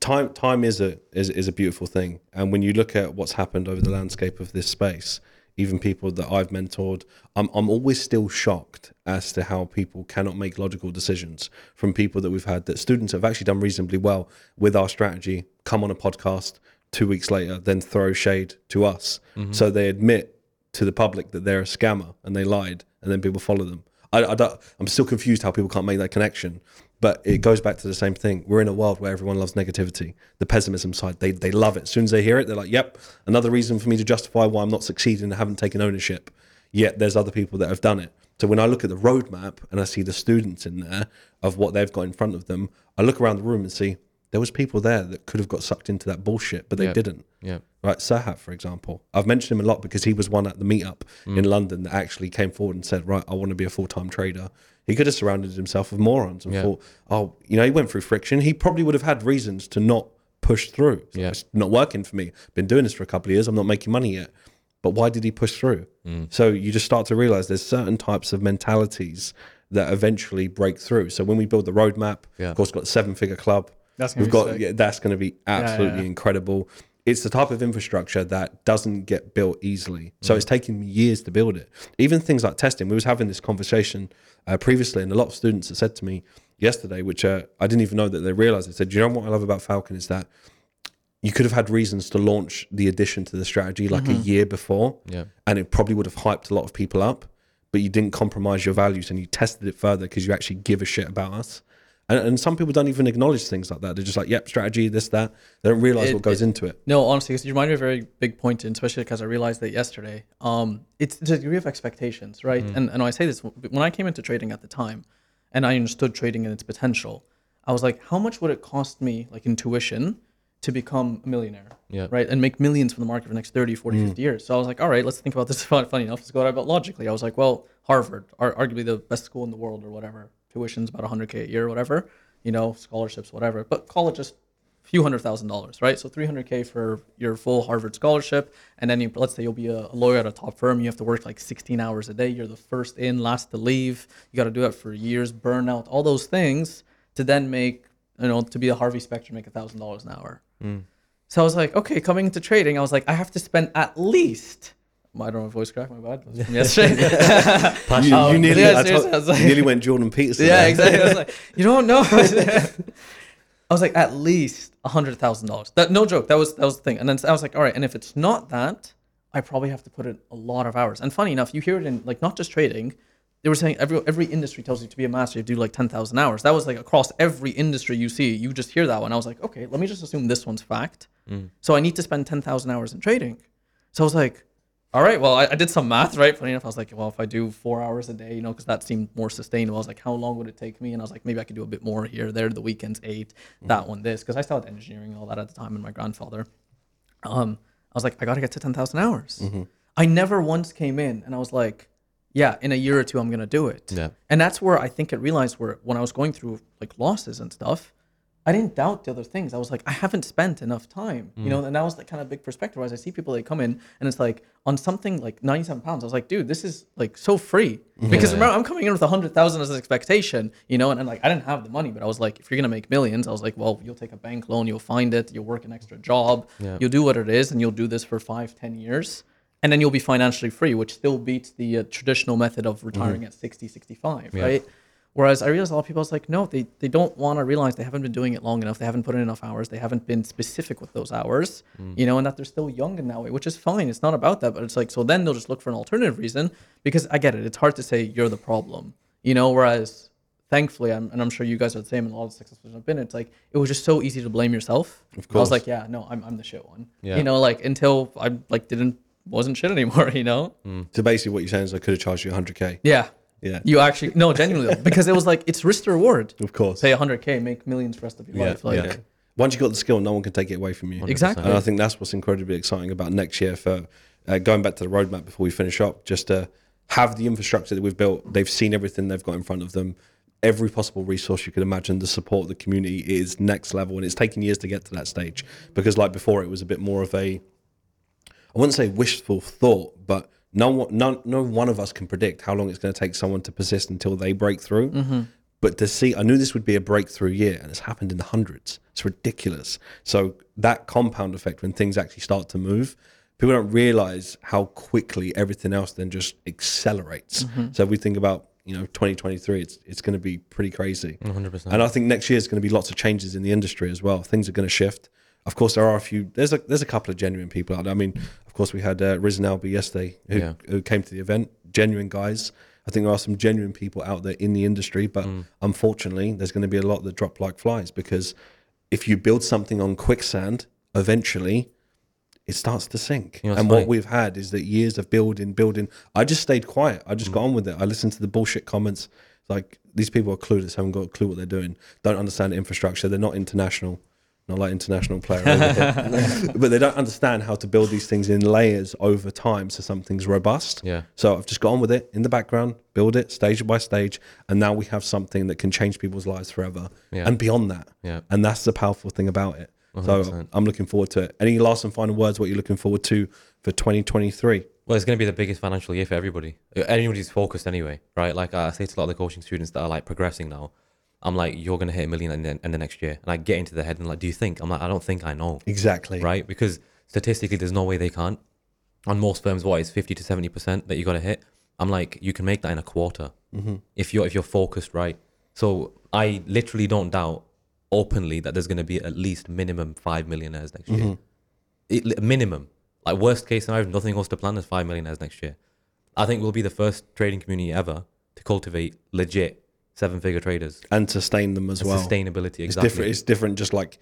time is a beautiful thing. And when you look at what's happened over the landscape of this space, even people that I've mentored, I'm always still shocked as to how people cannot make logical decisions, from people that we've had, that students have actually done reasonably well with our strategy, come on a podcast 2 weeks later, then throw shade to us. Mm-hmm. So they admit to the public that they're a scammer and they lied, and then people follow them. I'm still confused how people can't make that connection. But it goes back to the same thing. We're in a world where everyone loves negativity, the pessimism side. They love it. As soon as they hear it, they're like, yep, another reason for me to justify why I'm not succeeding and haven't taken ownership. Yet there's other people that have done it. So when I look at the roadmap and I see the students in there of what they've got in front of them, I look around the room and see there was people there that could have got sucked into that bullshit, but they didn't. Yeah. Right, Serhat, for example. I've mentioned him a lot because he was one at the meetup in London that actually came forward and said, right, I want to be a full-time trader. He could have surrounded himself with morons and thought, oh, you know, he went through friction. He probably would have had reasons to not push through. So it's not working for me. Been doing this for a couple of years. I'm not making money yet. But why did he push through? So you just start to realize there's certain types of mentalities that eventually break through. So when we build the roadmap, of course, got the 7-figure club. That's going to be absolutely incredible. It's the type of infrastructure that doesn't get built easily. So it's taken me years to build it. Even things like testing. We was having this conversation previously, and a lot of students have said to me yesterday, which I didn't even know that they realized. They said, you know what I love about Falcon is that you could have had reasons to launch the addition to the strategy like a year before, and it probably would have hyped a lot of people up, but you didn't compromise your values and you tested it further because you actually give a shit about us. And some people don't even acknowledge things like that. They're just like, yep, strategy, this, that. They don't realize what goes into it. No, honestly, you remind me of a very big point, and especially because I realized that yesterday. It's the degree of expectations, right? And I say this, when I came into trading at the time and I understood trading and its potential, I was like, how much would it cost me, like in tuition, to become a millionaire, right? And make millions from the market for the next 30, 40, 50 years. So I was like, all right, let's think about this. Funny enough, let's go about logically. I was like, well, Harvard, arguably the best school in the world or whatever. Tuition's about $100K a year or whatever, you know, scholarships, whatever, but call it just a few $100,000, right? So $300K for your full Harvard scholarship. And then let's say you'll be a lawyer at a top firm. You have to work like 16 hours a day. You're the first in, last to leave. You got to do that for years, burnout, all those things to then make, you know, to be a Harvey Specter, make $1,000 an hour. So I was like, okay, coming into trading, I was like, I have to spend at least, I don't know, voice crack, my bad. It was from yesterday. You nearly went Jordan Peterson. Yeah, exactly. I was like, you don't know. I was like, at least $100,000. That, no joke. That was the thing. And then I was like, all right. And if it's not that, I probably have to put in a lot of hours. And funny enough, you hear it in like not just trading. They were saying every industry tells you to be a master, you do like 10,000 hours. That was like across every industry you see. You just hear that one. I was like, okay, let me just assume this one's fact. So I need to spend 10,000 hours in trading. So I was like, all right, well, I did some math, right? Funny enough, I was like, well, if I do 4 hours a day, you know, because that seemed more sustainable. I was like, how long would it take me? And I was like, maybe I could do a bit more here, there, the weekends, 8, that one, this. Because I started engineering and all that at the time, and my grandfather. I was like, I got to get to 10,000 hours. I never once came in and I was like, yeah, in a year or two, I'm going to do it. Yeah. And that's where I think I realized where when I was going through like losses and stuff, I didn't doubt the other things. I was like, I haven't spent enough time, you know, and that was the kind of big perspective. Whereas I see people, they come in and it's like on something like 97 pounds. I was like, dude, this is like so free because remember, I'm coming in with 100,000 as an expectation, you know, and I'm like, I didn't have the money, but I was like, if you're going to make millions, I was like, well, you'll take a bank loan, you'll find it, you'll work an extra job, you'll do what it is. And you'll do this for 5-10 years. And then you'll be financially free, which still beats the traditional method of retiring at 60, 65, right? Whereas I realized a lot of people, it's like, no, they don't want to realize they haven't been doing it long enough. They haven't put in enough hours. They haven't been specific with those hours, you know, and that they're still young in that way, which is fine. It's not about that, but it's like, so then they'll just look for an alternative reason because I get it. It's hard to say you're the problem, you know, whereas thankfully, I'm sure you guys are the same in a lot of successful I've been, it's like, it was just so easy to blame yourself. Of course. I was like, yeah, no, I'm the shit one, you know, like until I like wasn't shit anymore, you know? So basically what you're saying is I could have charged you 100K. Yeah. Yeah. You actually, no, genuinely, because it was like, it's risk to reward. Of course. Pay 100K, make millions for the rest of your life. Like, once you've got the skill, no one can take it away from you. 100%. Exactly. And I think that's what's incredibly exciting about next year for going back to the roadmap before we finish up, just to have the infrastructure that we've built. They've seen everything they've got in front of them. Every possible resource you could imagine, the support, the community is next level. And it's taken years to get to that stage because like before it was a bit more of a, I wouldn't say wishful thought, but no one of us can predict how long it's going to take someone to persist until they break through. But to see, I knew this would be a breakthrough year and it's happened in the hundreds. It's ridiculous. So that compound effect when things actually start to move, people don't realize how quickly everything else then just accelerates. Mm-hmm. So if we think about, 2023, it's going to be pretty crazy. 100%. And I think next year is going to be lots of changes in the industry as well. Things are going to shift. Of course, there are a few. There's a couple of genuine people out there. I mean, of course, we had Risen Alby yesterday who came to the event. Genuine guys. I think there are some genuine people out there in the industry, but unfortunately, there's going to be a lot that drop like flies, because if you build something on quicksand, eventually it starts to sink. And what we've had is that years of building. I just stayed quiet. I just got on with it. I listened to the bullshit comments. Like, these people are clueless, haven't got a clue what they're doing, don't understand infrastructure. They're not international. Not like international player over here. But they don't understand how to build these things in layers over time so something's robust. Yeah. So I've just got on with it in the background, build it stage by stage, and now we have something that can change people's lives forever and beyond that. Yeah. And that's the powerful thing about it. 100%. So I'm looking forward to it. Any last and final words, what you're looking forward to for 2023? Well, it's going to be the biggest financial year for everybody. Anybody's focused anyway, right? Like I say to a lot of the coaching students that are like progressing now, I'm like, you're going to hit $1 million in the next year. And I get into their head and like, do you think? I'm like, I don't think I know. Exactly. Right? Because statistically, there's no way they can't. On most firms, what is 50 to 70% that you got to hit? I'm like, you can make that in a quarter if you're focused right. So I literally don't doubt openly that there's going to be at least minimum 5 millionaires next year. Minimum. Like worst case scenario, nothing else to plan is 5 millionaires next year. I think we'll be the first trading community ever to cultivate legit 7-figure traders and sustain them as well. Sustainability, exactly. It's different just like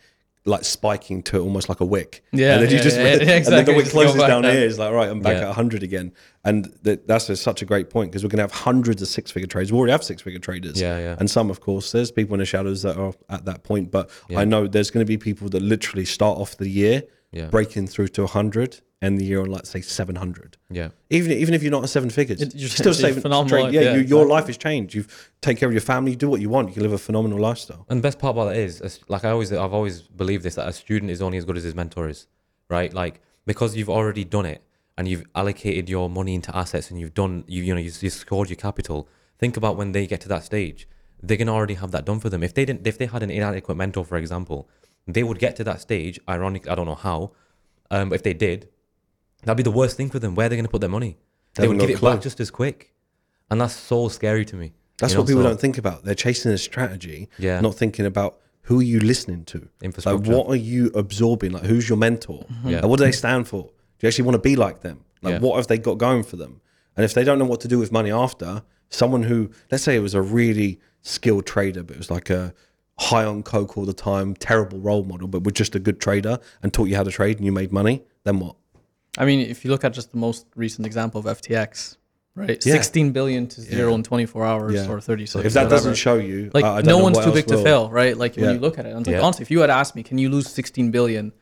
spiking to almost like a wick. Yeah, and then exactly. And then the wick closes down here. It's like, right, I'm back at 100 again. And that's such a great point, because we're going to have hundreds of 6-figure traders. We already have 6-figure traders. Yeah. And some, of course, there's people in the shadows that are at that point. But I know there's going to be people that literally start off the year breaking through to 100, end the year on, let's say, 700. Yeah. Even if you're not at 7 figures, you're still saving. Phenomenal. Your life has changed. You take care of your family. You do what you want. You can live a phenomenal lifestyle. And the best part about that is, like I've always believed this, that a student is only as good as his mentor is, right? Like, because you've already done it and you've allocated your money into assets and you've done, you've scored your capital. Think about when they get to that stage, they're gonna already have that done for them. If they had an inadequate mentor, for example, they would get to that stage. Ironically, I don't know how, but if they did, that'd be the worst thing for them. Where are they going to put their money? They would give it back just as quick. And that's so scary to me. That's what people don't think about. They're chasing a strategy, not thinking about who are you listening to? Infrastructure. Like, what are you absorbing? Like, who's your mentor? Like, what do they stand for? Do you actually want to be like them? Like, what have they got going for them? And if they don't know what to do with money after, someone who, let's say it was a really skilled trader, but it was like a high on coke all the time, terrible role model, but was just a good trader and taught you how to trade and you made money, then what? I mean, if you look at just the most recent example of FTX, right? Yeah. 16 billion to zero in 24 hours or 30 seconds. If that doesn't show you, like, I don't know one's too big to fail, right? Like, when you look at it, and honestly, if you had asked me, can you lose 16 billion?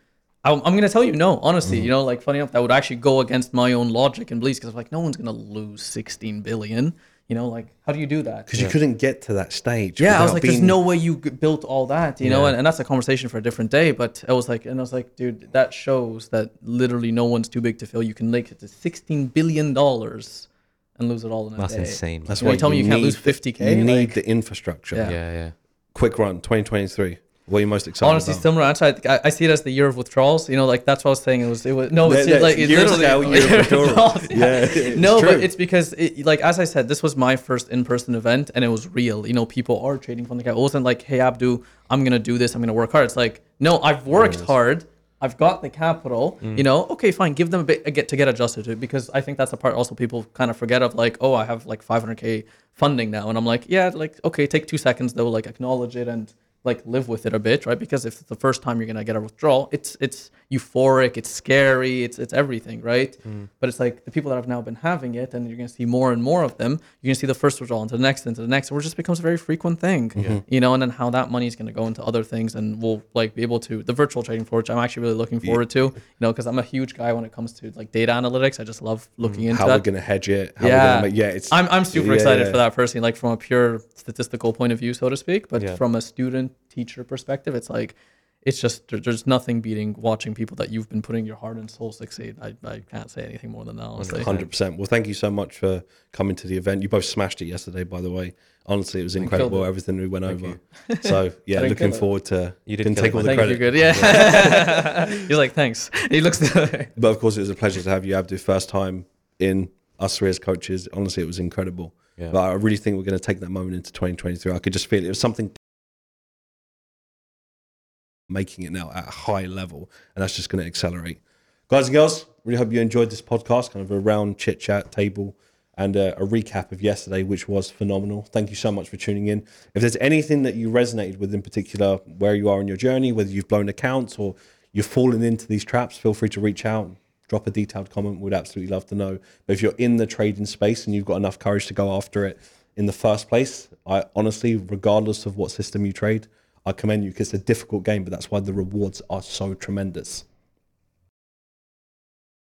I'm going to tell you no, honestly. You know, like, funny enough, that would actually go against my own logic and beliefs, because I'm like, no one's going to lose 16 billion. You know, like, how do you do that? Because you couldn't get to that stage. Yeah, I was like, there's no way you built all that, you know, and that's a conversation for a different day. But I was like, dude, that shows that literally no one's too big to fail. You can make it to $16 billion and lose it all in a day. That's insane. That's why you tell me you can't lose 50K. You need the infrastructure. Yeah. Quick run, 2023. What are you most excited about? Similar answer. I see it as the year of withdrawals. You know, like, that's what I was saying. But it's because, like, as I said, this was my first in-person event and it was real. You know, people are trading from the guy. It wasn't like, hey, Abdu, I'm going to do this. I'm going to work hard. It's like, no, I've worked hard. I've got the capital, you know, okay, fine. Give them a bit to get adjusted to it, because I think that's the part also people kind of forget of, like, oh, I have like 500K funding now. And I'm like, yeah, like, okay, take 2 seconds though, like, acknowledge it and like live with it a bit, right? Because if it's the first time you're gonna get a withdrawal, it's euphoric, it's scary, it's everything, right? But it's like the people that have now been having it, and you're gonna see more and more of them. You're gonna see the first withdrawal into the next, where it just becomes a very frequent thing, you know. And then how that money is gonna go into other things, and we'll like be able to the virtual trading floor, which I'm actually really looking forward to, you know, because I'm a huge guy when it comes to like data analytics. I just love looking into how we're gonna hedge it. I'm super excited for that personally, like from a pure statistical point of view, so to speak, but from a student teacher perspective, it's like it's just there's nothing beating watching people that you've been putting your heart and soul succeed. I can't say anything more than that, honestly. 100%. Well, thank you so much for coming to the event. You both smashed it yesterday, by the way. Honestly, it was incredible, everything we went over. So yeah, looking forward to, you didn't take all the credit. Thank you, good, yeah. He's like, thanks. He looks the way. But of course, it was a pleasure to have you, Abdu, first time in us three as coaches. Honestly, it was incredible. Yeah. But I really think we're going to take that moment into 2023. I could just feel it was something making it now at a high level, and that's just going to accelerate. Guys and girls, really hope you enjoyed this podcast, kind of a round chit chat table and a recap of yesterday, which was phenomenal. Thank you so much for tuning in. If there's anything that you resonated with in particular, where you are in your journey, whether you've blown accounts or you've fallen into these traps, feel free to reach out, drop a detailed comment. We'd absolutely love to know. But if you're in the trading space and you've got enough courage to go after it in the first place, I honestly, regardless of what system you trade, I commend you, because it's a difficult game, but that's why the rewards are so tremendous.